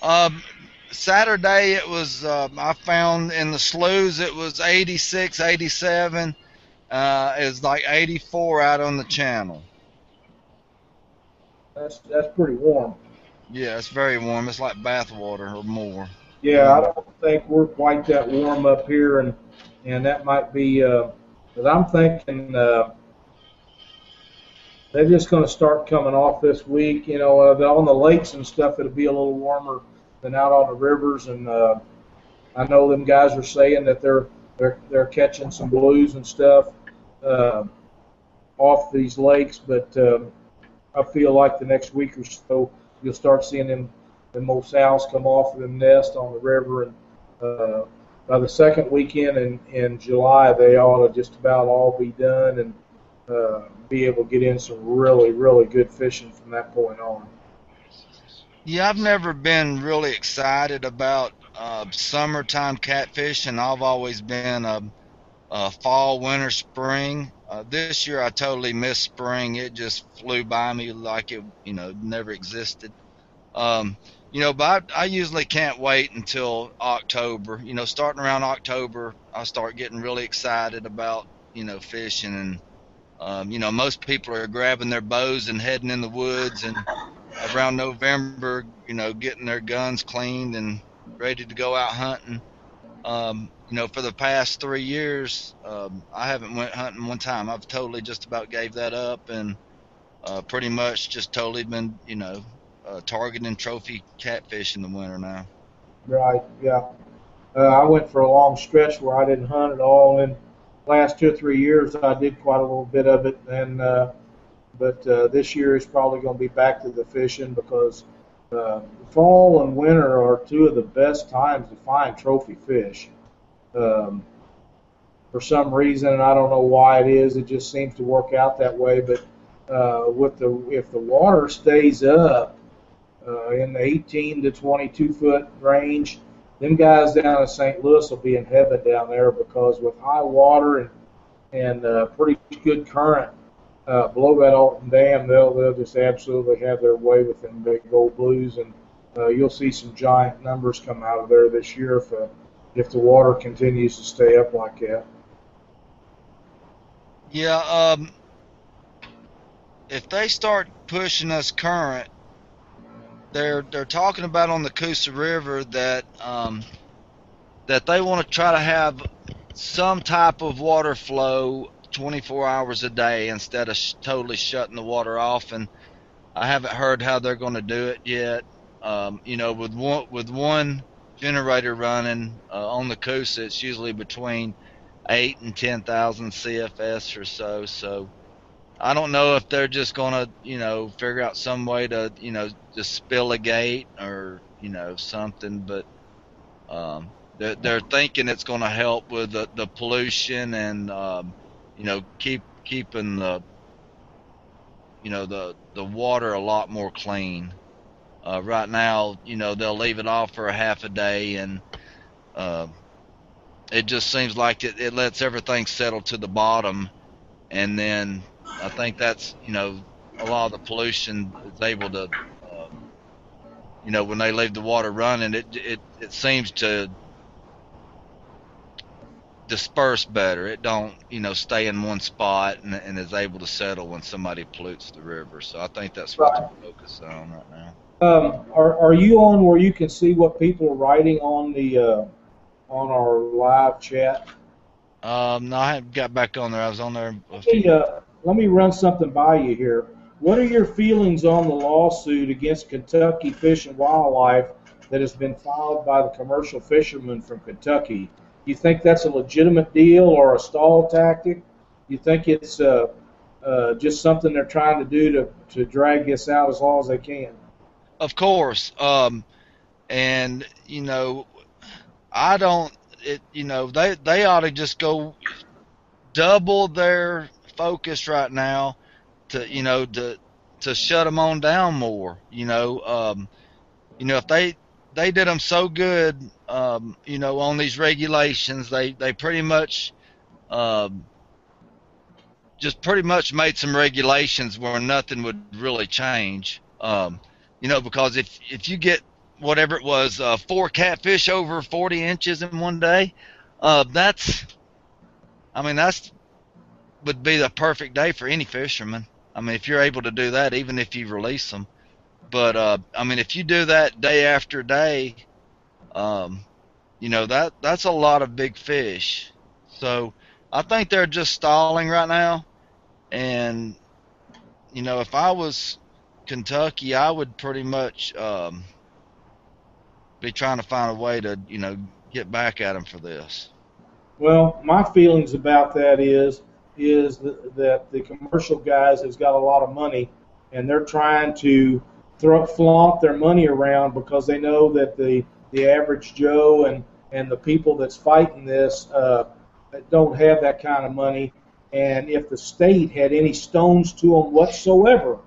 Um, Saturday it was, uh, I found in the sloughs it was eighty-six, eighty-seven. Uh, it was like eighty-four out on the channel. That's that's pretty warm. Yeah, it's very warm. It's like bath water or more. Yeah, I don't think we're quite that warm up here, and and that might be. Uh, but I'm thinking uh, they're just going to start coming off this week. You know, uh, on the lakes and stuff, it'll be a little warmer than out on the rivers. And uh, I know them guys are saying that they're they're they're catching some blues and stuff uh, off these lakes, but um, I feel like the next week or so, you'll start seeing them, them old sows come off of them nests on the river, and uh, by the second weekend in, in July, they ought to just about all be done and uh, be able to get in some really, really good fishing from that point on. Yeah, I've never been really excited about uh, summertime catfish, and I've always been a, a fall, winter, spring. Uh, this year I totally missed spring. It just flew by me like it, you know, never existed. Um, you know, but I, I usually can't wait until October. You know, starting around October, I start getting really excited about, you know, fishing. And, um, you know, most people are grabbing their bows and heading in the woods. And around November, you know, getting their guns cleaned and ready to go out hunting. Um, you know, for the past three years, um, I haven't went hunting one time. I've totally just about gave that up, and uh, pretty much just totally been, you know, uh, targeting trophy catfish in the winter now. Right, yeah. Uh, I went for a long stretch where I didn't hunt at all, and the last two or three years I did quite a little bit of it, and uh, but uh, this year is probably going to be back to the fishing, because uh, fall and winter are two of the best times to find trophy fish. Um, for some reason, and I don't know why it is, it just seems to work out that way. But uh, with the if the water stays up uh, in the eighteen to twenty-two foot range, them guys down in Saint Louis will be in heaven down there, because with high water and and uh, pretty good current uh, below that Alton Dam, they'll they'll just absolutely have their way with them big old blues, and uh, you'll see some giant numbers come out of there this year if. Uh, if the water continues to stay up like that. Yeah, um, if they start pushing us current, they're they're talking about on the Coosa River that um, that they want to try to have some type of water flow twenty-four hours a day instead of sh totally shutting the water off, and I haven't heard how they're going to do it yet. Um, you know, with one, with one generator running uh, on the Coosa, it's usually between eight and ten thousand C F S or so. So I don't know if they're just gonna, you know, figure out some way to, you know, just spill a gate or, you know, something. But um, they're, they're thinking it's gonna help with the, the pollution and um, you know, keep keeping the, you know, the the water a lot more clean. Uh, right now, you know, they'll leave it off for a half a day, and uh, it just seems like it, it lets everything settle to the bottom, and then I think that's, you know, a lot of the pollution is able to, uh, you know, when they leave the water running, it, it, it seems to disperse better. It don't, you know, stay in one spot and, and is able to settle when somebody pollutes the river. So I think that's what right. they're focused on right now. Um, are, are you on where you can see what people are writing on the uh, on our live chat? Um, no, I haven't got back on there. I was on there. Let me, uh, let me run something by you here. What are your feelings on the lawsuit against Kentucky Fish and Wildlife that has been filed by the commercial fishermen from Kentucky? Do you think that's a legitimate deal or a stall tactic? Do you think it's uh, uh, just something they're trying to do to, to drag this out as long as they can? Of course, um, and you know, I don't. It, you know, they they ought to just go double their focus right now to you know to to shut them on down more. You know, um, you know if they they did them so good, um, you know, on these regulations, they they pretty much um, just pretty much made some regulations where nothing would really change. Um, You know, because if if you get whatever it was, uh, four catfish over forty inches in one day, uh, that's, I mean, that's would be the perfect day for any fisherman. I mean, if you're able to do that, even if you release them. But, uh, I mean, if you do that day after day, um, you know, that that's a lot of big fish. So I think they're just stalling right now. And, you know, if I was Kentucky, I would pretty much um, be trying to find a way to, you know, get back at them for this. Well, my feelings about that is is that, that the commercial guys has got a lot of money, and they're trying to throw, flaunt their money around because they know that the, the average Joe and, and the people that's fighting this uh, that don't have that kind of money, and if the state had any stones to them whatsoever,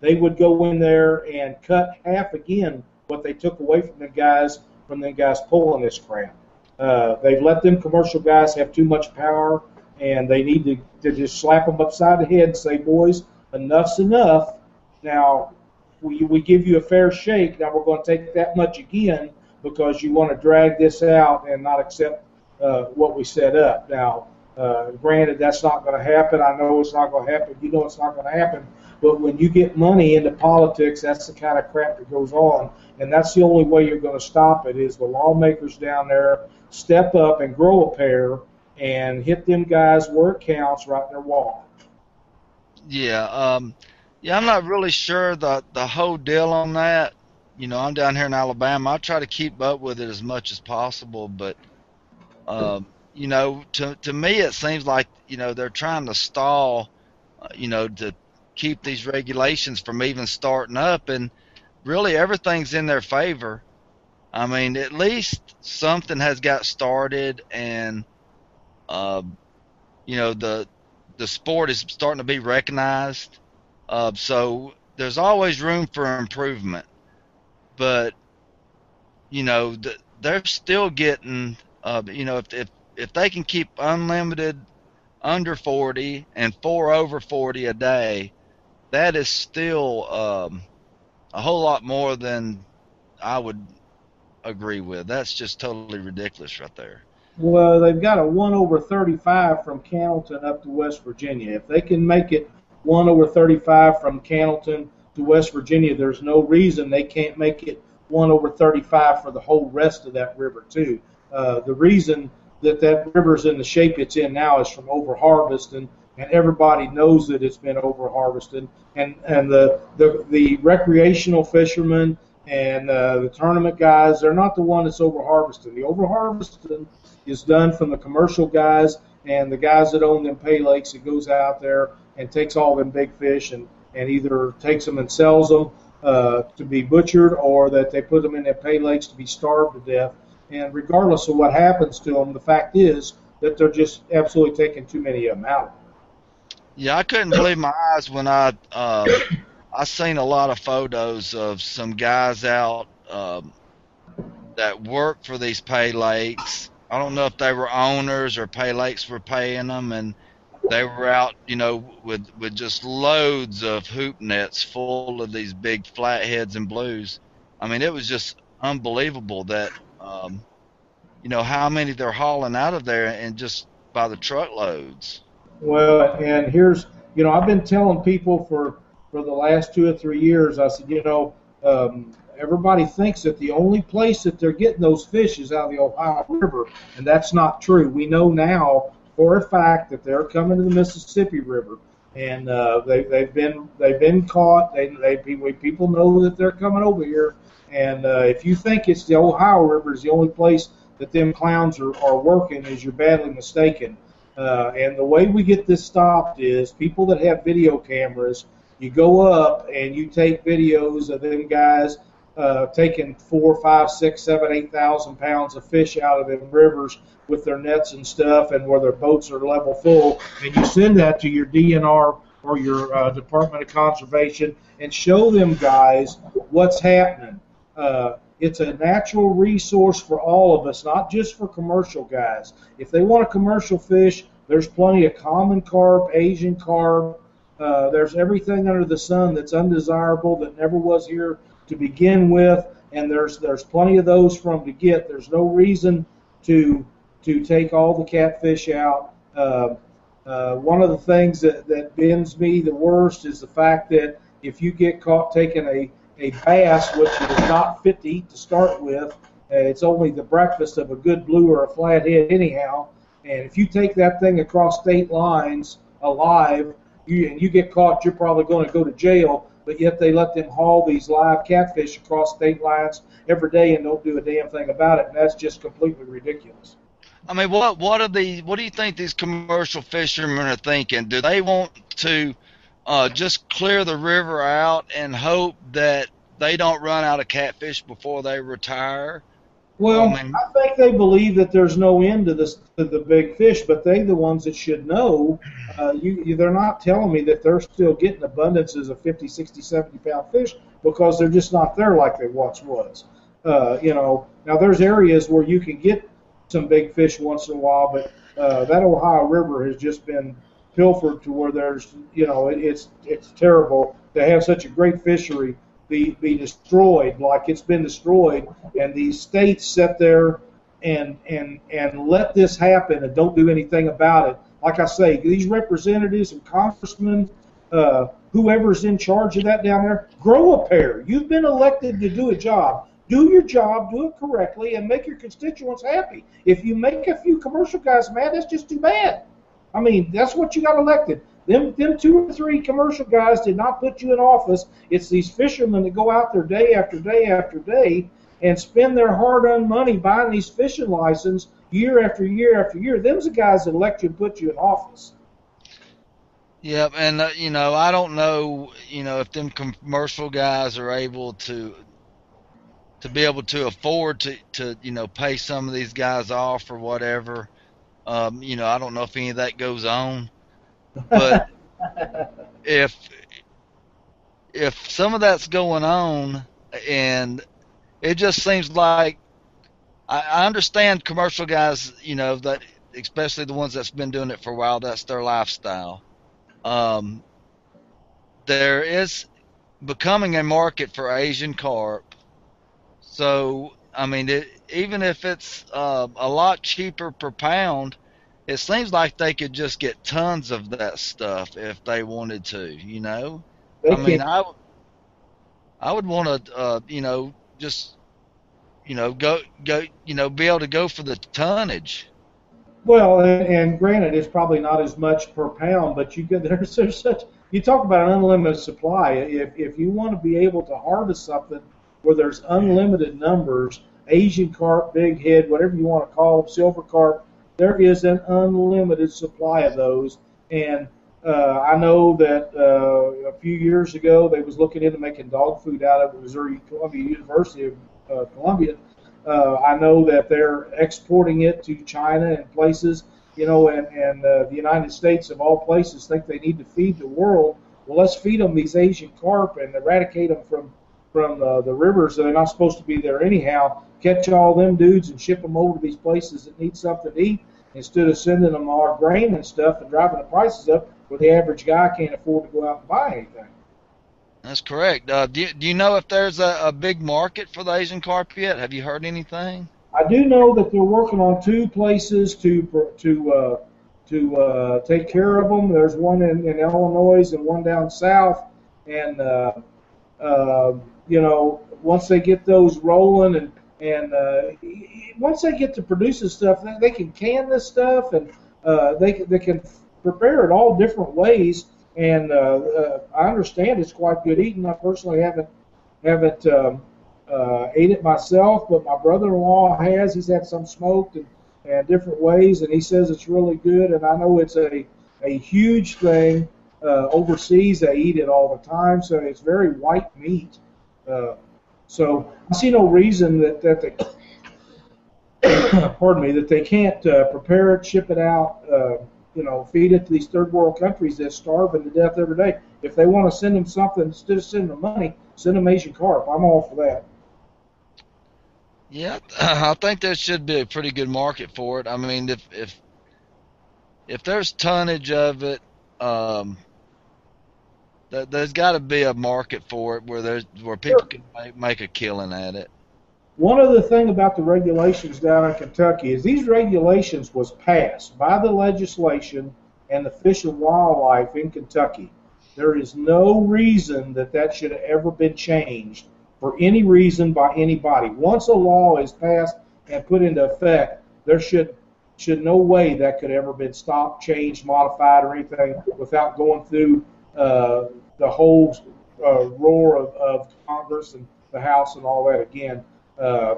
they would go in there and cut half again what they took away from the guys from the guys pulling this crap. Uh, they've let them commercial guys have too much power, and they need to, to just slap them upside the head and say, boys, enough's enough. Now, we, we give you a fair shake. Now we're going to take that much again because you want to drag this out and not accept uh, what we set up. Now, uh, granted, that's not going to happen. I know it's not going to happen. You know it's not going to happen. But when you get money into politics, that's the kind of crap that goes on, and that's the only way you're going to stop it is the lawmakers down there step up and grow a pair and hit them guys where it counts, right in their wall. Yeah, um, yeah, I'm not really sure the the whole deal on that. You know, I'm down here in Alabama. I try to keep up with it as much as possible, but um, you know, to to me, it seems like you know they're trying to stall, uh, you know, to keep these regulations from even starting up, and really everything's in their favor. I mean, at least something has got started, and uh, you know the the sport is starting to be recognized. Uh, so there's always room for improvement, but you know the, they're still getting. Uh, you know if if if they can keep unlimited under forty and four over forty a day. That is still um, a whole lot more than I would agree with. That's just totally ridiculous right there. Well, they've got a one over thirty-five from Camelton up to West Virginia. If they can make it one over thirty-five from Camelton to West Virginia, there's no reason they can't make it one over thirty-five for the whole rest of that river, too. Uh, the reason that that river's in the shape it's in now is from over-harvest, and and everybody knows that it's been over-harvested, and, and the, the the recreational fishermen and uh, the tournament guys, they're not the one that's over-harvested. The over-harvesting is done from the commercial guys and the guys that own them pay lakes that goes out there and takes all them big fish and, and either takes them and sells them uh, to be butchered or that they put them in their pay lakes to be starved to death. And regardless of what happens to them, the fact is that they're just absolutely taking too many of them out. Yeah, I couldn't believe my eyes when I uh, I seen a lot of photos of some guys out um, that work for these pay lakes. I don't know if they were owners or pay lakes were paying them, and they were out, you know, with with just loads of hoop nets full of these big flatheads and blues. I mean, it was just unbelievable that um, you know how many they're hauling out of there and just by the truckloads. Well, and here's, you know, I've been telling people for, for the last two or three years, I said, you know, um, everybody thinks that the only place that they're getting those fish is out of the Ohio River, and that's not true. We know now for a fact that they're coming to the Mississippi River, and uh, they, they've been they've been caught. They, they people know that they're coming over here, and uh, if you think it's the Ohio River is the only place that them clowns are, are working, is you're badly mistaken. Uh, and the way we get this stopped is people that have video cameras, you go up and you take videos of them guys uh, taking four, five, six, seven, eight thousand pounds of fish out of them rivers with their nets and stuff, and where their boats are level full, and you send that to your D N R or your uh, Department of Conservation and show them guys what's happening. Uh, It's a natural resource for all of us, not just for commercial guys. If they want a commercial fish, there's plenty of common carp, Asian carp. Uh, there's everything under the sun that's undesirable that never was here to begin with, and there's there's plenty of those for them to get. There's no reason to to take all the catfish out. Uh, Uh, one of the things that, that bends me the worst is the fact that if you get caught taking a, a bass, which is not fit to eat to start with, uh, it's only the breakfast of a good blue or a flathead anyhow, and if you take that thing across state lines alive you, and you get caught, you're probably going to go to jail, but yet they let them haul these live catfish across state lines every day and don't do a damn thing about it, and that's just completely ridiculous. I mean, what what are the what do you think these commercial fishermen are thinking? Do they want to uh, just clear the river out and hope that they don't run out of catfish before they retire? Well, I mean, I think they believe that there's no end to this to the big fish, but they're the ones that should know. Uh, you, you they're not telling me that they're still getting abundances of fifty, sixty, seventy pound fish because they're just not there like they once was. Uh, you know, now there's areas where you can get some big fish once in a while, but uh, that Ohio River has just been pilfered to where there's, you know, it, it's it's terrible to have such a great fishery be, be destroyed like it's been destroyed, and these states sit there and, and, and let this happen and don't do anything about it. Like I say, these representatives and congressmen, uh, whoever's in charge of that down there, grow a pair. You've been elected to do a job. Do your job, do it correctly, and make your constituents happy. If you make a few commercial guys mad, that's just too bad. I mean, that's what you got elected. Them, them two or three commercial guys did not put you in office. It's these fishermen that go out there day after day after day and spend their hard-earned money buying these fishing licenses year after year after year. Them's the guys that elect you and put you in office. Yep, and, uh, you know, I don't know, you know, if them commercial guys are able to – to be able to afford to, to, you know, pay some of these guys off or whatever. Um, you know, I don't know if any of that goes on. But if if some of that's going on, and it just seems like I, I understand commercial guys, you know, that especially the ones that's been doing it for a while, that's their lifestyle. Um, there is becoming a market for Asian carp. So, I mean, it, even if it's uh, a lot cheaper per pound, it seems like they could just get tons of that stuff if they wanted to, you know? They I mean, can. I, I would want to, uh, you know, just, you know, go, go, you know, be able to go for the tonnage. Well, and, and granted, it's probably not as much per pound, but you could, there's, there's such, you talk about an unlimited supply. If, if you want to be able to harvest something where there's unlimited numbers, Asian carp, big head, whatever you want to call them, silver carp, there is an unlimited supply of those. And uh, I know that uh, a few years ago they was looking into making dog food out of Missouri, Columbia University of uh, Columbia. Uh, I know that they're exporting it to China and places, you know, and, and uh, the United States of all places think they need to feed the world. Well, let's feed them these Asian carp and eradicate them from from uh, the rivers, so they're not supposed to be there anyhow, catch all them dudes and ship them over to these places that need something to eat instead of sending them our grain and stuff and driving the prices up where the average guy can't afford to go out and buy anything. That's correct. Uh, do, you, do you know if there's a, a big market for the Asian carp yet? Have you heard anything? I do know that they're working on two places to to uh, to uh, take care of them. There's one in, in Illinois and one down south, and uh, uh, you know, once they get those rolling and and uh, once they get to producing stuff, they can can this stuff and uh, they they can prepare it all different ways. And uh, uh, I understand it's quite good eating. I personally haven't haven't um, uh, ate it myself, but my brother-in-law has. He's had some smoked and, and different ways, and he says it's really good. And I know it's a a huge thing uh, overseas. They eat it all the time, so it's very white meat. Uh, so I see no reason that, that they, pardon me, that they can't uh, prepare it, ship it out, uh, you know, feed it to these third world countries that's starving to death every day. If they want to send them something, instead of sending them money, send them Asian carp. I'm all for that. Yeah, I think there should be a pretty good market for it. I mean, if if, if there's tonnage of it, um, there's got to be a market for it where there's where people can make, make a killing at it. One other thing about the regulations down in Kentucky is these regulations was passed by the legislation and the Fish and Wildlife in Kentucky. There is no reason that that should have ever been changed for any reason by anybody. Once a law is passed and put into effect, there should should no way that could ever been stopped, changed, modified, or anything without going through uh, the whole uh, roar of, of Congress and the House and all that again. Uh,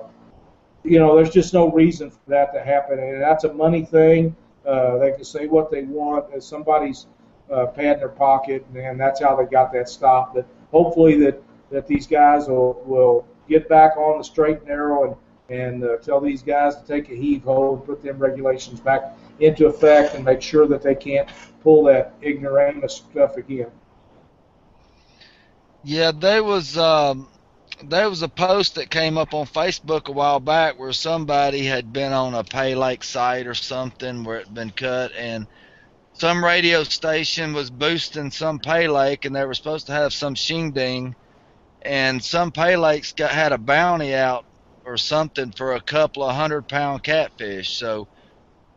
you know, there's just no reason for that to happen, and that's a money thing. Uh, they can say what they want, as somebody's uh, pad in their pocket, and that's how they got that stopped. But hopefully that, that these guys will, will get back on the straight and narrow and and uh, tell these guys to take a heave-ho and put them regulations back into effect and make sure that they can't pull that ignoramus stuff again. Yeah, there was um, there was a post that came up on Facebook a while back where somebody had been on a pay lake site or something where it had been cut, and some radio station was boosting some pay lake, and they were supposed to have some shindig, and some pay lakes got, had a bounty out or something for a couple of hundred pound catfish. So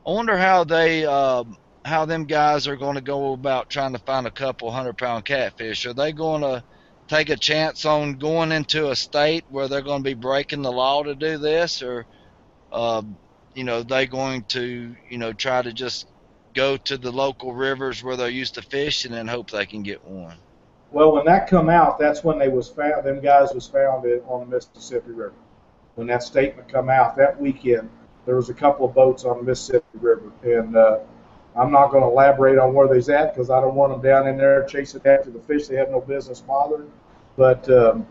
I wonder how they uh, how them guys are going to go about trying to find a couple hundred pound catfish. Are they going to take a chance on going into a state where they're going to be breaking the law to do this, or uh, you know, they going to, you know, try to just go to the local rivers where they're used to fishing and hope they can get one? Well, when that come out, that's when they was found, them guys was found on the Mississippi River. When that statement come out that weekend, there was a couple of boats on the Mississippi River, and uh, I'm not going to elaborate on where they's at because I don't want them down in there chasing after the fish they have no business bothering. But um,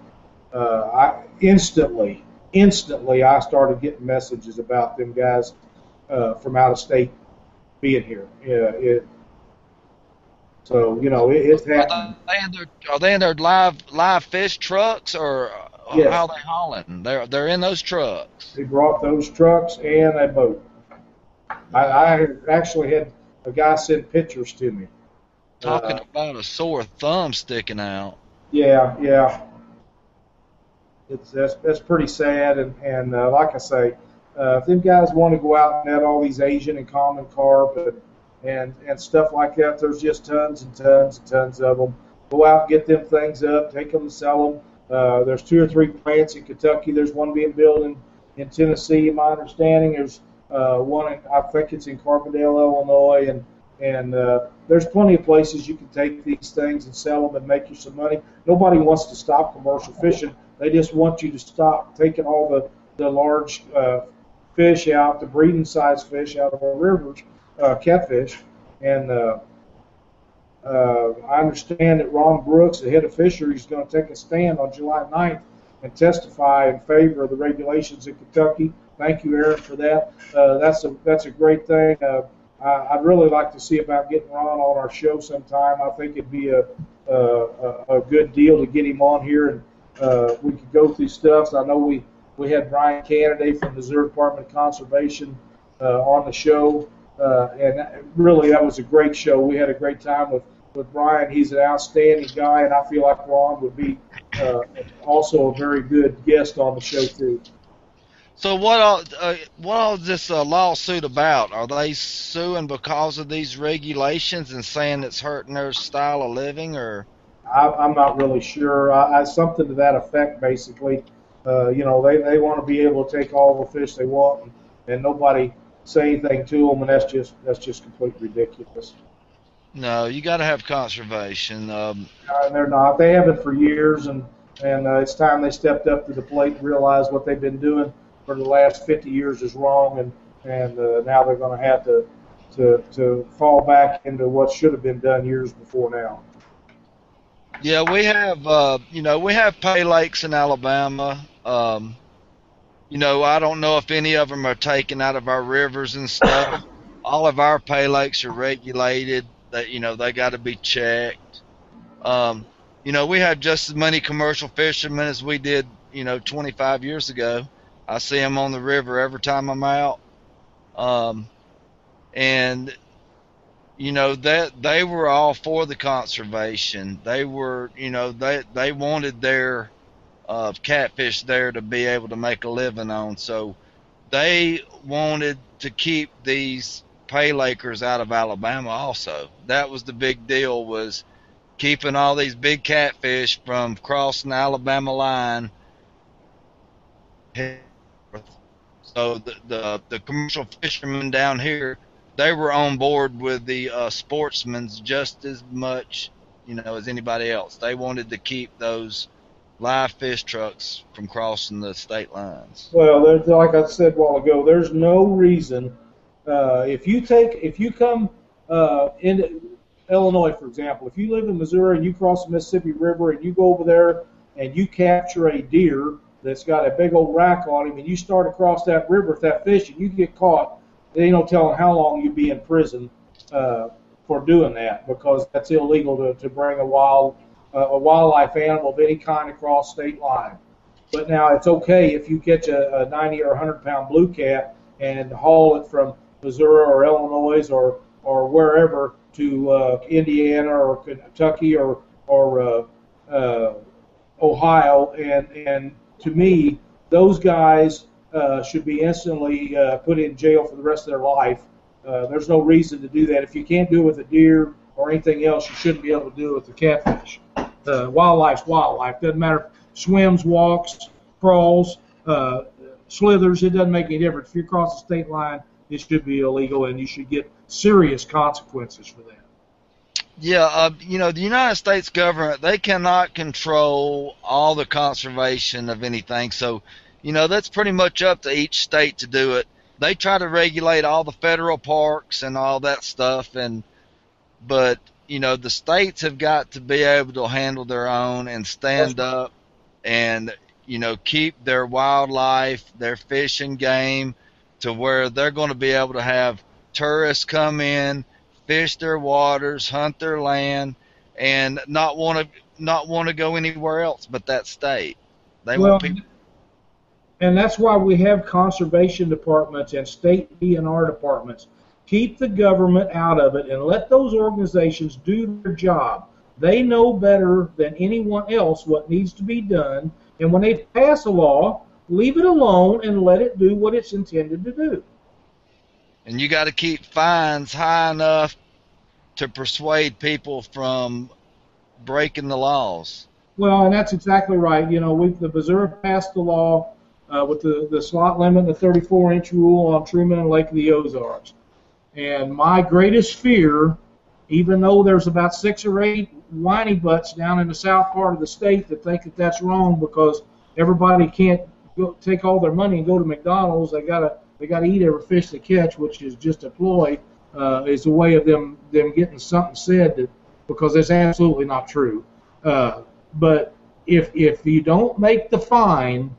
uh, I instantly, instantly, I started getting messages about them guys uh, from out of state being here. Yeah, it, so you know, it, it's happening. Are they in their, are they in their live live fish trucks or? Yes. How they hauling? They're they're in those trucks. They brought those trucks and a boat. I, I actually had a guy send pictures to me. Talking uh, about a sore thumb sticking out. Yeah, yeah. It's that's that's pretty sad, and and uh, like I say, uh, if them guys want to go out and net all these Asian and common carp and and and stuff like that, there's just tons and tons and tons of them. Go out and get them things up, take them and sell them. Uh, there's two or three plants in Kentucky. There's one being built in, in Tennessee, in my understanding. There's uh, one, in, I think it's in Carbondale, Illinois, and and uh, there's plenty of places you can take these things and sell them and make you some money. Nobody wants to stop commercial fishing. They just want you to stop taking all the, the large uh, fish out, the breeding-sized fish out of our rivers, uh, catfish, and uh Uh, I understand that Ron Brooks, the head of fisheries, is going to take a stand on July ninth and testify in favor of the regulations in Kentucky. Thank you, Aaron, for that. Uh, that's a that's a great thing. Uh, I, I'd really like to see about getting Ron on our show sometime. I think it'd be a a, a good deal to get him on here, and uh, we could go through stuff. So I know we we had Brian Canaday from the Missouri Department of Conservation uh, on the show, uh, and that, really that was a great show. We had a great time with. With Brian. He's an outstanding guy, and I feel like Ron would be uh, also a very good guest on the show too. So what all, uh, what all is this uh, lawsuit about? Are they suing because of these regulations and saying it's hurting their style of living, or? I, I'm not really sure. I, I, something to that effect, basically. Uh, you know, they they want to be able to take all the fish they want, and, and nobody say anything to them, and that's just that's just completely ridiculous. No, you got to have conservation. Um, uh, they're not. They haven't for years, and and uh, it's time they stepped up to the plate and realized what they've been doing for the last fifty years is wrong, and and uh, now they're going to have to to to fall back into what should have been done years before now. Yeah, we have uh, you know we have pay lakes in Alabama. Um, you know, I don't know if any of them are taken out of our rivers and stuff. All of our pay lakes are regulated. That, you know, they got to be checked. Um, you know, we have just as many commercial fishermen as we did, you know, twenty-five years ago. I see them on the river every time I'm out. Um, and, you know, that they were all for the conservation. They were, you know, they, they wanted their uh, catfish there to be able to make a living on. So they wanted to keep these pay lakers out of Alabama also. That was the big deal, was keeping all these big catfish from crossing the Alabama line. So the, the, the commercial fishermen down here, they were on board with the uh, sportsmen just as much, you know, as anybody else. They wanted to keep those live fish trucks from crossing the state lines. Well, there's, like I said a while ago, there's no reason uh, if you take if you come uh, in Illinois, for example, if you live in Missouri and you cross the Mississippi River and you go over there and you capture a deer that's got a big old rack on him and you start across that river with that fish and you get caught, there ain't no telling how long you'd be in prison uh, for doing that, because that's illegal to, to bring a wild uh, a wildlife animal of any kind across state line. But now it's okay if you catch a, a ninety or one hundred pound blue cat and haul it from Missouri or Illinois or, or wherever to uh, Indiana or Kentucky or, or uh, uh, Ohio, and, and to me, those guys uh, should be instantly uh, put in jail for the rest of their life. Uh, there's no reason to do that. If you can't do it with a deer or anything else, you shouldn't be able to do it with a catfish. Uh, wildlife's wildlife. Doesn't matter if swims, walks, crawls, uh, slithers. It doesn't make any difference. If you cross the state line, it should be illegal, and you should get serious consequences for that. Yeah, uh, you know, the United States government, they cannot control all the conservation of anything. So, you know, that's pretty much up to each state to do it. They try to regulate all the federal parks and all that stuff, and but, you know, the states have got to be able to handle their own and stand up and, you know, keep their wildlife, their fish and game to where they're going to be able to have tourists come in, fish their waters, hunt their land, and not want to not want to go anywhere else but that state. They well, want people. And that's why we have conservation departments and state D N R departments. Keep the government out of it and let those organizations do their job. They know better than anyone else what needs to be done, and when they pass a law, leave it alone and let it do what it's intended to do. And you got to keep fines high enough to persuade people from breaking the laws. Well, and that's exactly right. You know, we the Missouri passed the law uh, with the, the slot limit, the thirty-four inch rule on Truman and Lake of the Ozarks. And my greatest fear, even though there's about six or eight whiny butts down in the south part of the state that think that that's wrong because everybody can't go, take all their money and go to McDonald's. They got to They got to eat every fish they catch, which is just a ploy. Uh, is a way of them them getting something said, that, because it's absolutely not true. Uh, but if if you don't make the fine,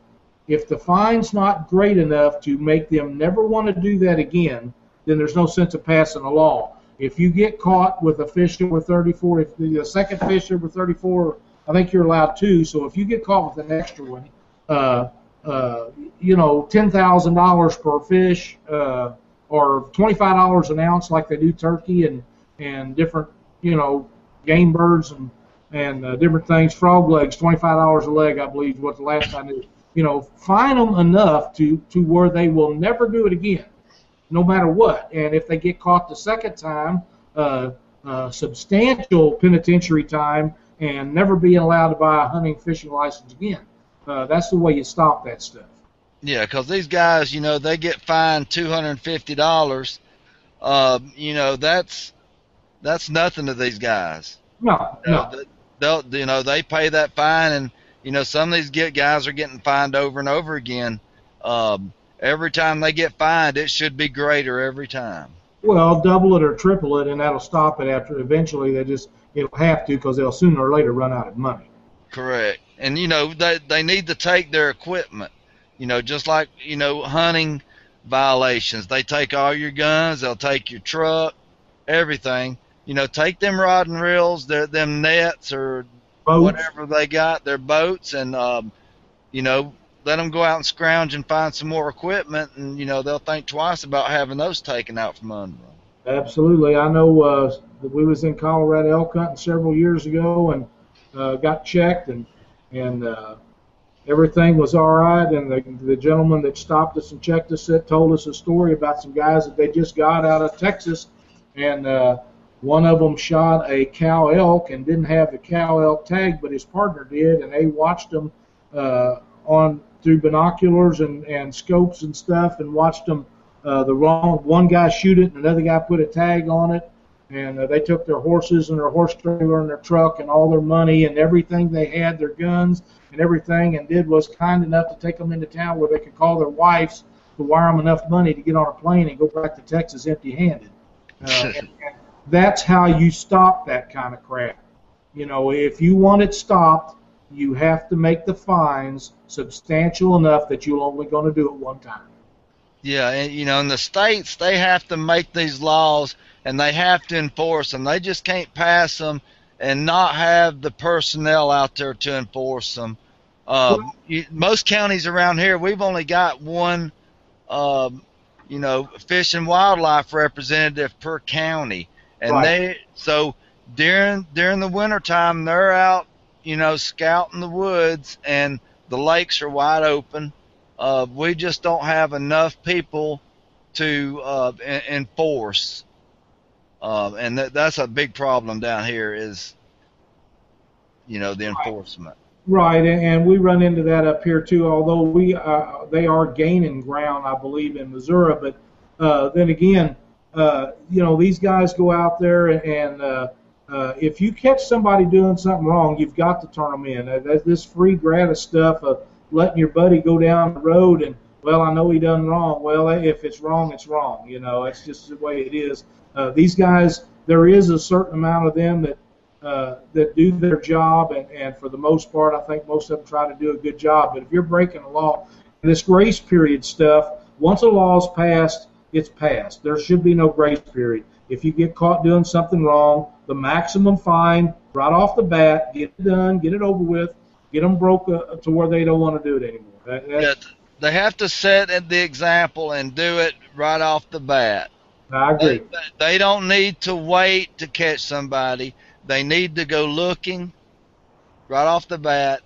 if the fine's not great enough to make them never want to do that again, then there's no sense of passing a law. If you get caught with a fish over thirty-four, if the second fish over thirty-four, I think you're allowed two. So if you get caught with an extra one. Uh, Uh, you know, ten thousand dollars per fish, uh, or twenty-five dollars an ounce, like they do turkey and and different, you know, game birds and and uh, different things. Frog legs, twenty-five dollars a leg, I believe, is what the last I knew. You know, fine them enough to to where they will never do it again, no matter what. And if they get caught the second time, uh, uh, substantial penitentiary time, and never being allowed to buy a hunting fishing license again. Uh, that's the way you stop that stuff. Yeah, because these guys, you know, they get fined two hundred fifty dollars. Uh, you know, that's that's nothing to these guys. No, you know, no. They'll, they'll, you know, they pay that fine, and, you know, some of these get guys are getting fined over and over again. Um, every time they get fined, it should be greater every time. Well, double it or triple it, and that'll stop it after eventually they just, it'll have to, because they'll sooner or later run out of money. Correct. And, you know, they, they need to take their equipment, you know, just like, you know, hunting violations. They take all your guns. They'll take your truck, everything. You know, take them rod and reels, their, them nets or boats. Whatever they got, their boats, and, um, you know, let them go out and scrounge and find some more equipment, and, you know, they'll think twice about having those taken out from under them. Absolutely. I know uh, that we was in Colorado elk hunting several years ago and uh, got checked and, And uh, everything was all right, and the, the gentleman that stopped us and checked us it told us a story about some guys that they just got out of Texas, and uh, one of them shot a cow elk and didn't have the cow elk tag, but his partner did, and they watched them uh, on through binoculars and, and scopes and stuff, and watched them uh, the wrong one guy shoot it, and another guy put a tag on it, and uh, they took their horses and their horse trailer and their truck and all their money and everything they had, their guns and everything, and did was kind enough to take them into town where they could call their wives to wire them enough money to get on a plane and go back to Texas empty-handed. Uh, and, and that's how you stop that kind of crap. You know, if you want it stopped, you have to make the fines substantial enough that you're only going to do it one time. Yeah, and you know, in the states, they have to make these laws and they have to enforce them. They just can't pass them and not have the personnel out there to enforce them. Uh, well, you, most counties around here, we've only got one, um, you know, fish and wildlife representative per county, and right. they so during during the wintertime, they're out, you know, scouting the woods, and the lakes are wide open. Uh, we just don't have enough people to uh, enforce, uh, and that, that's a big problem down here is, you know, the enforcement. Right, and we run into that up here too. Although we, uh, they are gaining ground, I believe, in Missouri. But uh, then again, uh, you know, these guys go out there and. Uh, Uh, if you catch somebody doing something wrong, you've got to turn them in. Uh, this free gratis stuff of letting your buddy go down the road and, well, I know he done wrong. Well, if it's wrong, it's wrong. You know, it's just the way it is. Uh, these guys, there is a certain amount of them that uh, that do their job, and, and for the most part, I think most of them try to do a good job. But if you're breaking the law, this grace period stuff, once a law's passed, it's passed. There should be no grace period. If you get caught doing something wrong, the maximum fine right off the bat, get it done, get it over with, get them broke uh, to where they don't want to do it anymore. That, yeah, they have to set the example and do it right off the bat. I agree. They, they don't need to wait to catch somebody. They need to go looking right off the bat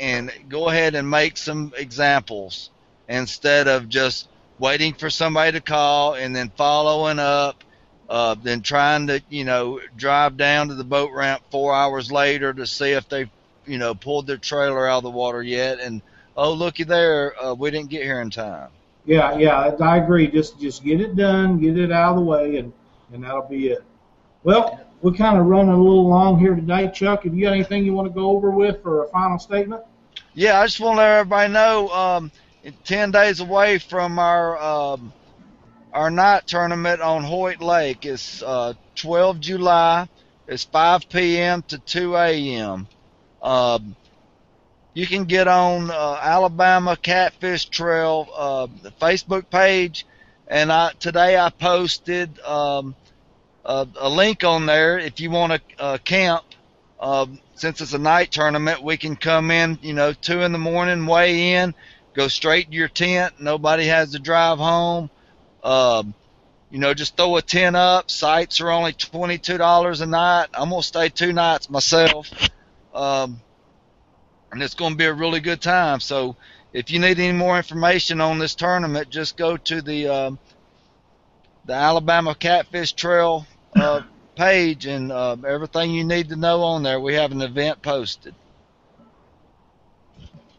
and go ahead and make some examples instead of just waiting for somebody to call and then following up. Uh, then trying to, you know, drive down to the boat ramp four hours later to see if they, you know, pulled their trailer out of the water yet. And, oh, looky there, uh, we didn't get here in time. Yeah, yeah, I agree. Just just get it done, get it out of the way, and, and that'll be it. Well, we're kind of running a little long here today. Chuck, have you got anything you want to go over with for a final statement? Yeah, I just want to let everybody know um, ten days away from our um, – our night tournament on Hoyt Lake is uh, the twelfth of July. It's five p m to two a m Uh, you can get on uh, Alabama Catfish Trail uh, the Facebook page, and I, today I posted um, a, a link on there. If you want to uh, camp, uh, since it's a night tournament, we can come in, you know, two in the morning, weigh in, go straight to your tent. Nobody has to drive home. Um, you know, just throw a tent up. Sites are only twenty-two dollars a night. I'm going to stay two nights myself. Um, and it's going to be a really good time. So if you need any more information on this tournament, just go to the um, the Alabama Catfish Trail uh, page, and uh, everything you need to know on there. We have an event posted.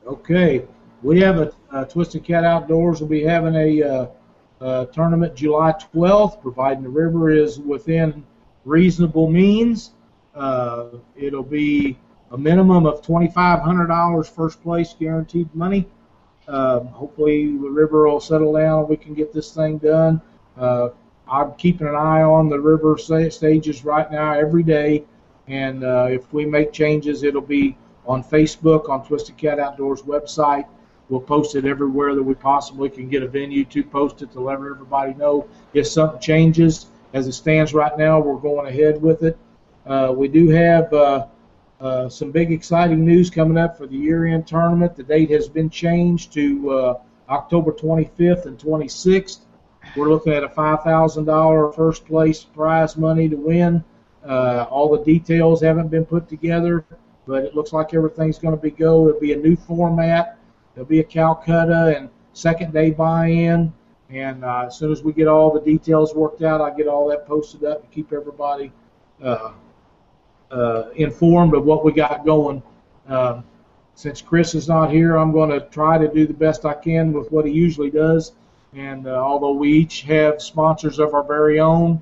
Okay. We have a uh, Twisted Cat Outdoors. We'll be having a... Uh, Uh, tournament July twelfth, providing the river is within reasonable means. Uh, it'll be a minimum of twenty-five hundred dollars first place guaranteed money. Uh, hopefully the river will settle down. We can get this thing done. Uh, I'm keeping an eye on the river stages right now every day, and uh, if we make changes, it'll be on Facebook, on Twisted Cat Outdoors website. We'll post it everywhere that we possibly can get a venue to post it to let everybody know if something changes. As it stands right now, we're going ahead with it. Uh, we do have uh, uh, some big exciting news coming up for the year-end tournament. The date has been changed to uh, October twenty-fifth and twenty-sixth. We're looking at a five thousand dollar first place prize money to win. Uh, all the details haven't been put together, but it looks like everything's going to be go. It'll be a new format. There'll be a Calcutta and second day buy-in, and uh, as soon as we get all the details worked out, I get all that posted up to keep everybody uh, uh, informed of what we got going. Um, since Chris is not here, I'm going to try to do the best I can with what he usually does, and uh, although we each have sponsors of our very own,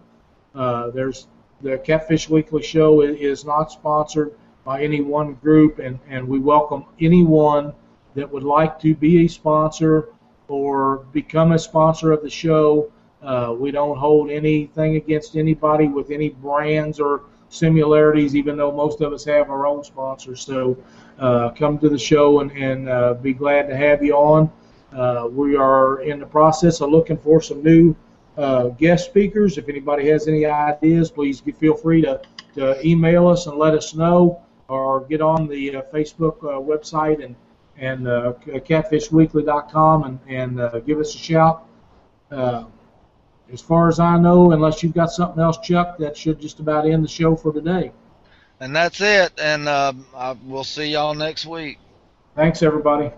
uh, there's the Catfish Weekly show is not sponsored by any one group, and, and we welcome anyone that would like to be a sponsor or become a sponsor of the show. Uh, we don't hold anything against anybody with any brands or similarities, even though most of us have our own sponsors. So uh, come to the show and, and uh, be glad to have you on. Uh, we are in the process of looking for some new uh, guest speakers. If anybody has any ideas, please feel free to, to email us and let us know, or get on the uh, Facebook uh, website and and uh, catfish weekly dot com and, and uh, give us a shout. Uh, as far as I know, unless you've got something else, Chuck, that should just about end the show for today. And that's it, and uh, I, we'll see y'all next week. Thanks, everybody.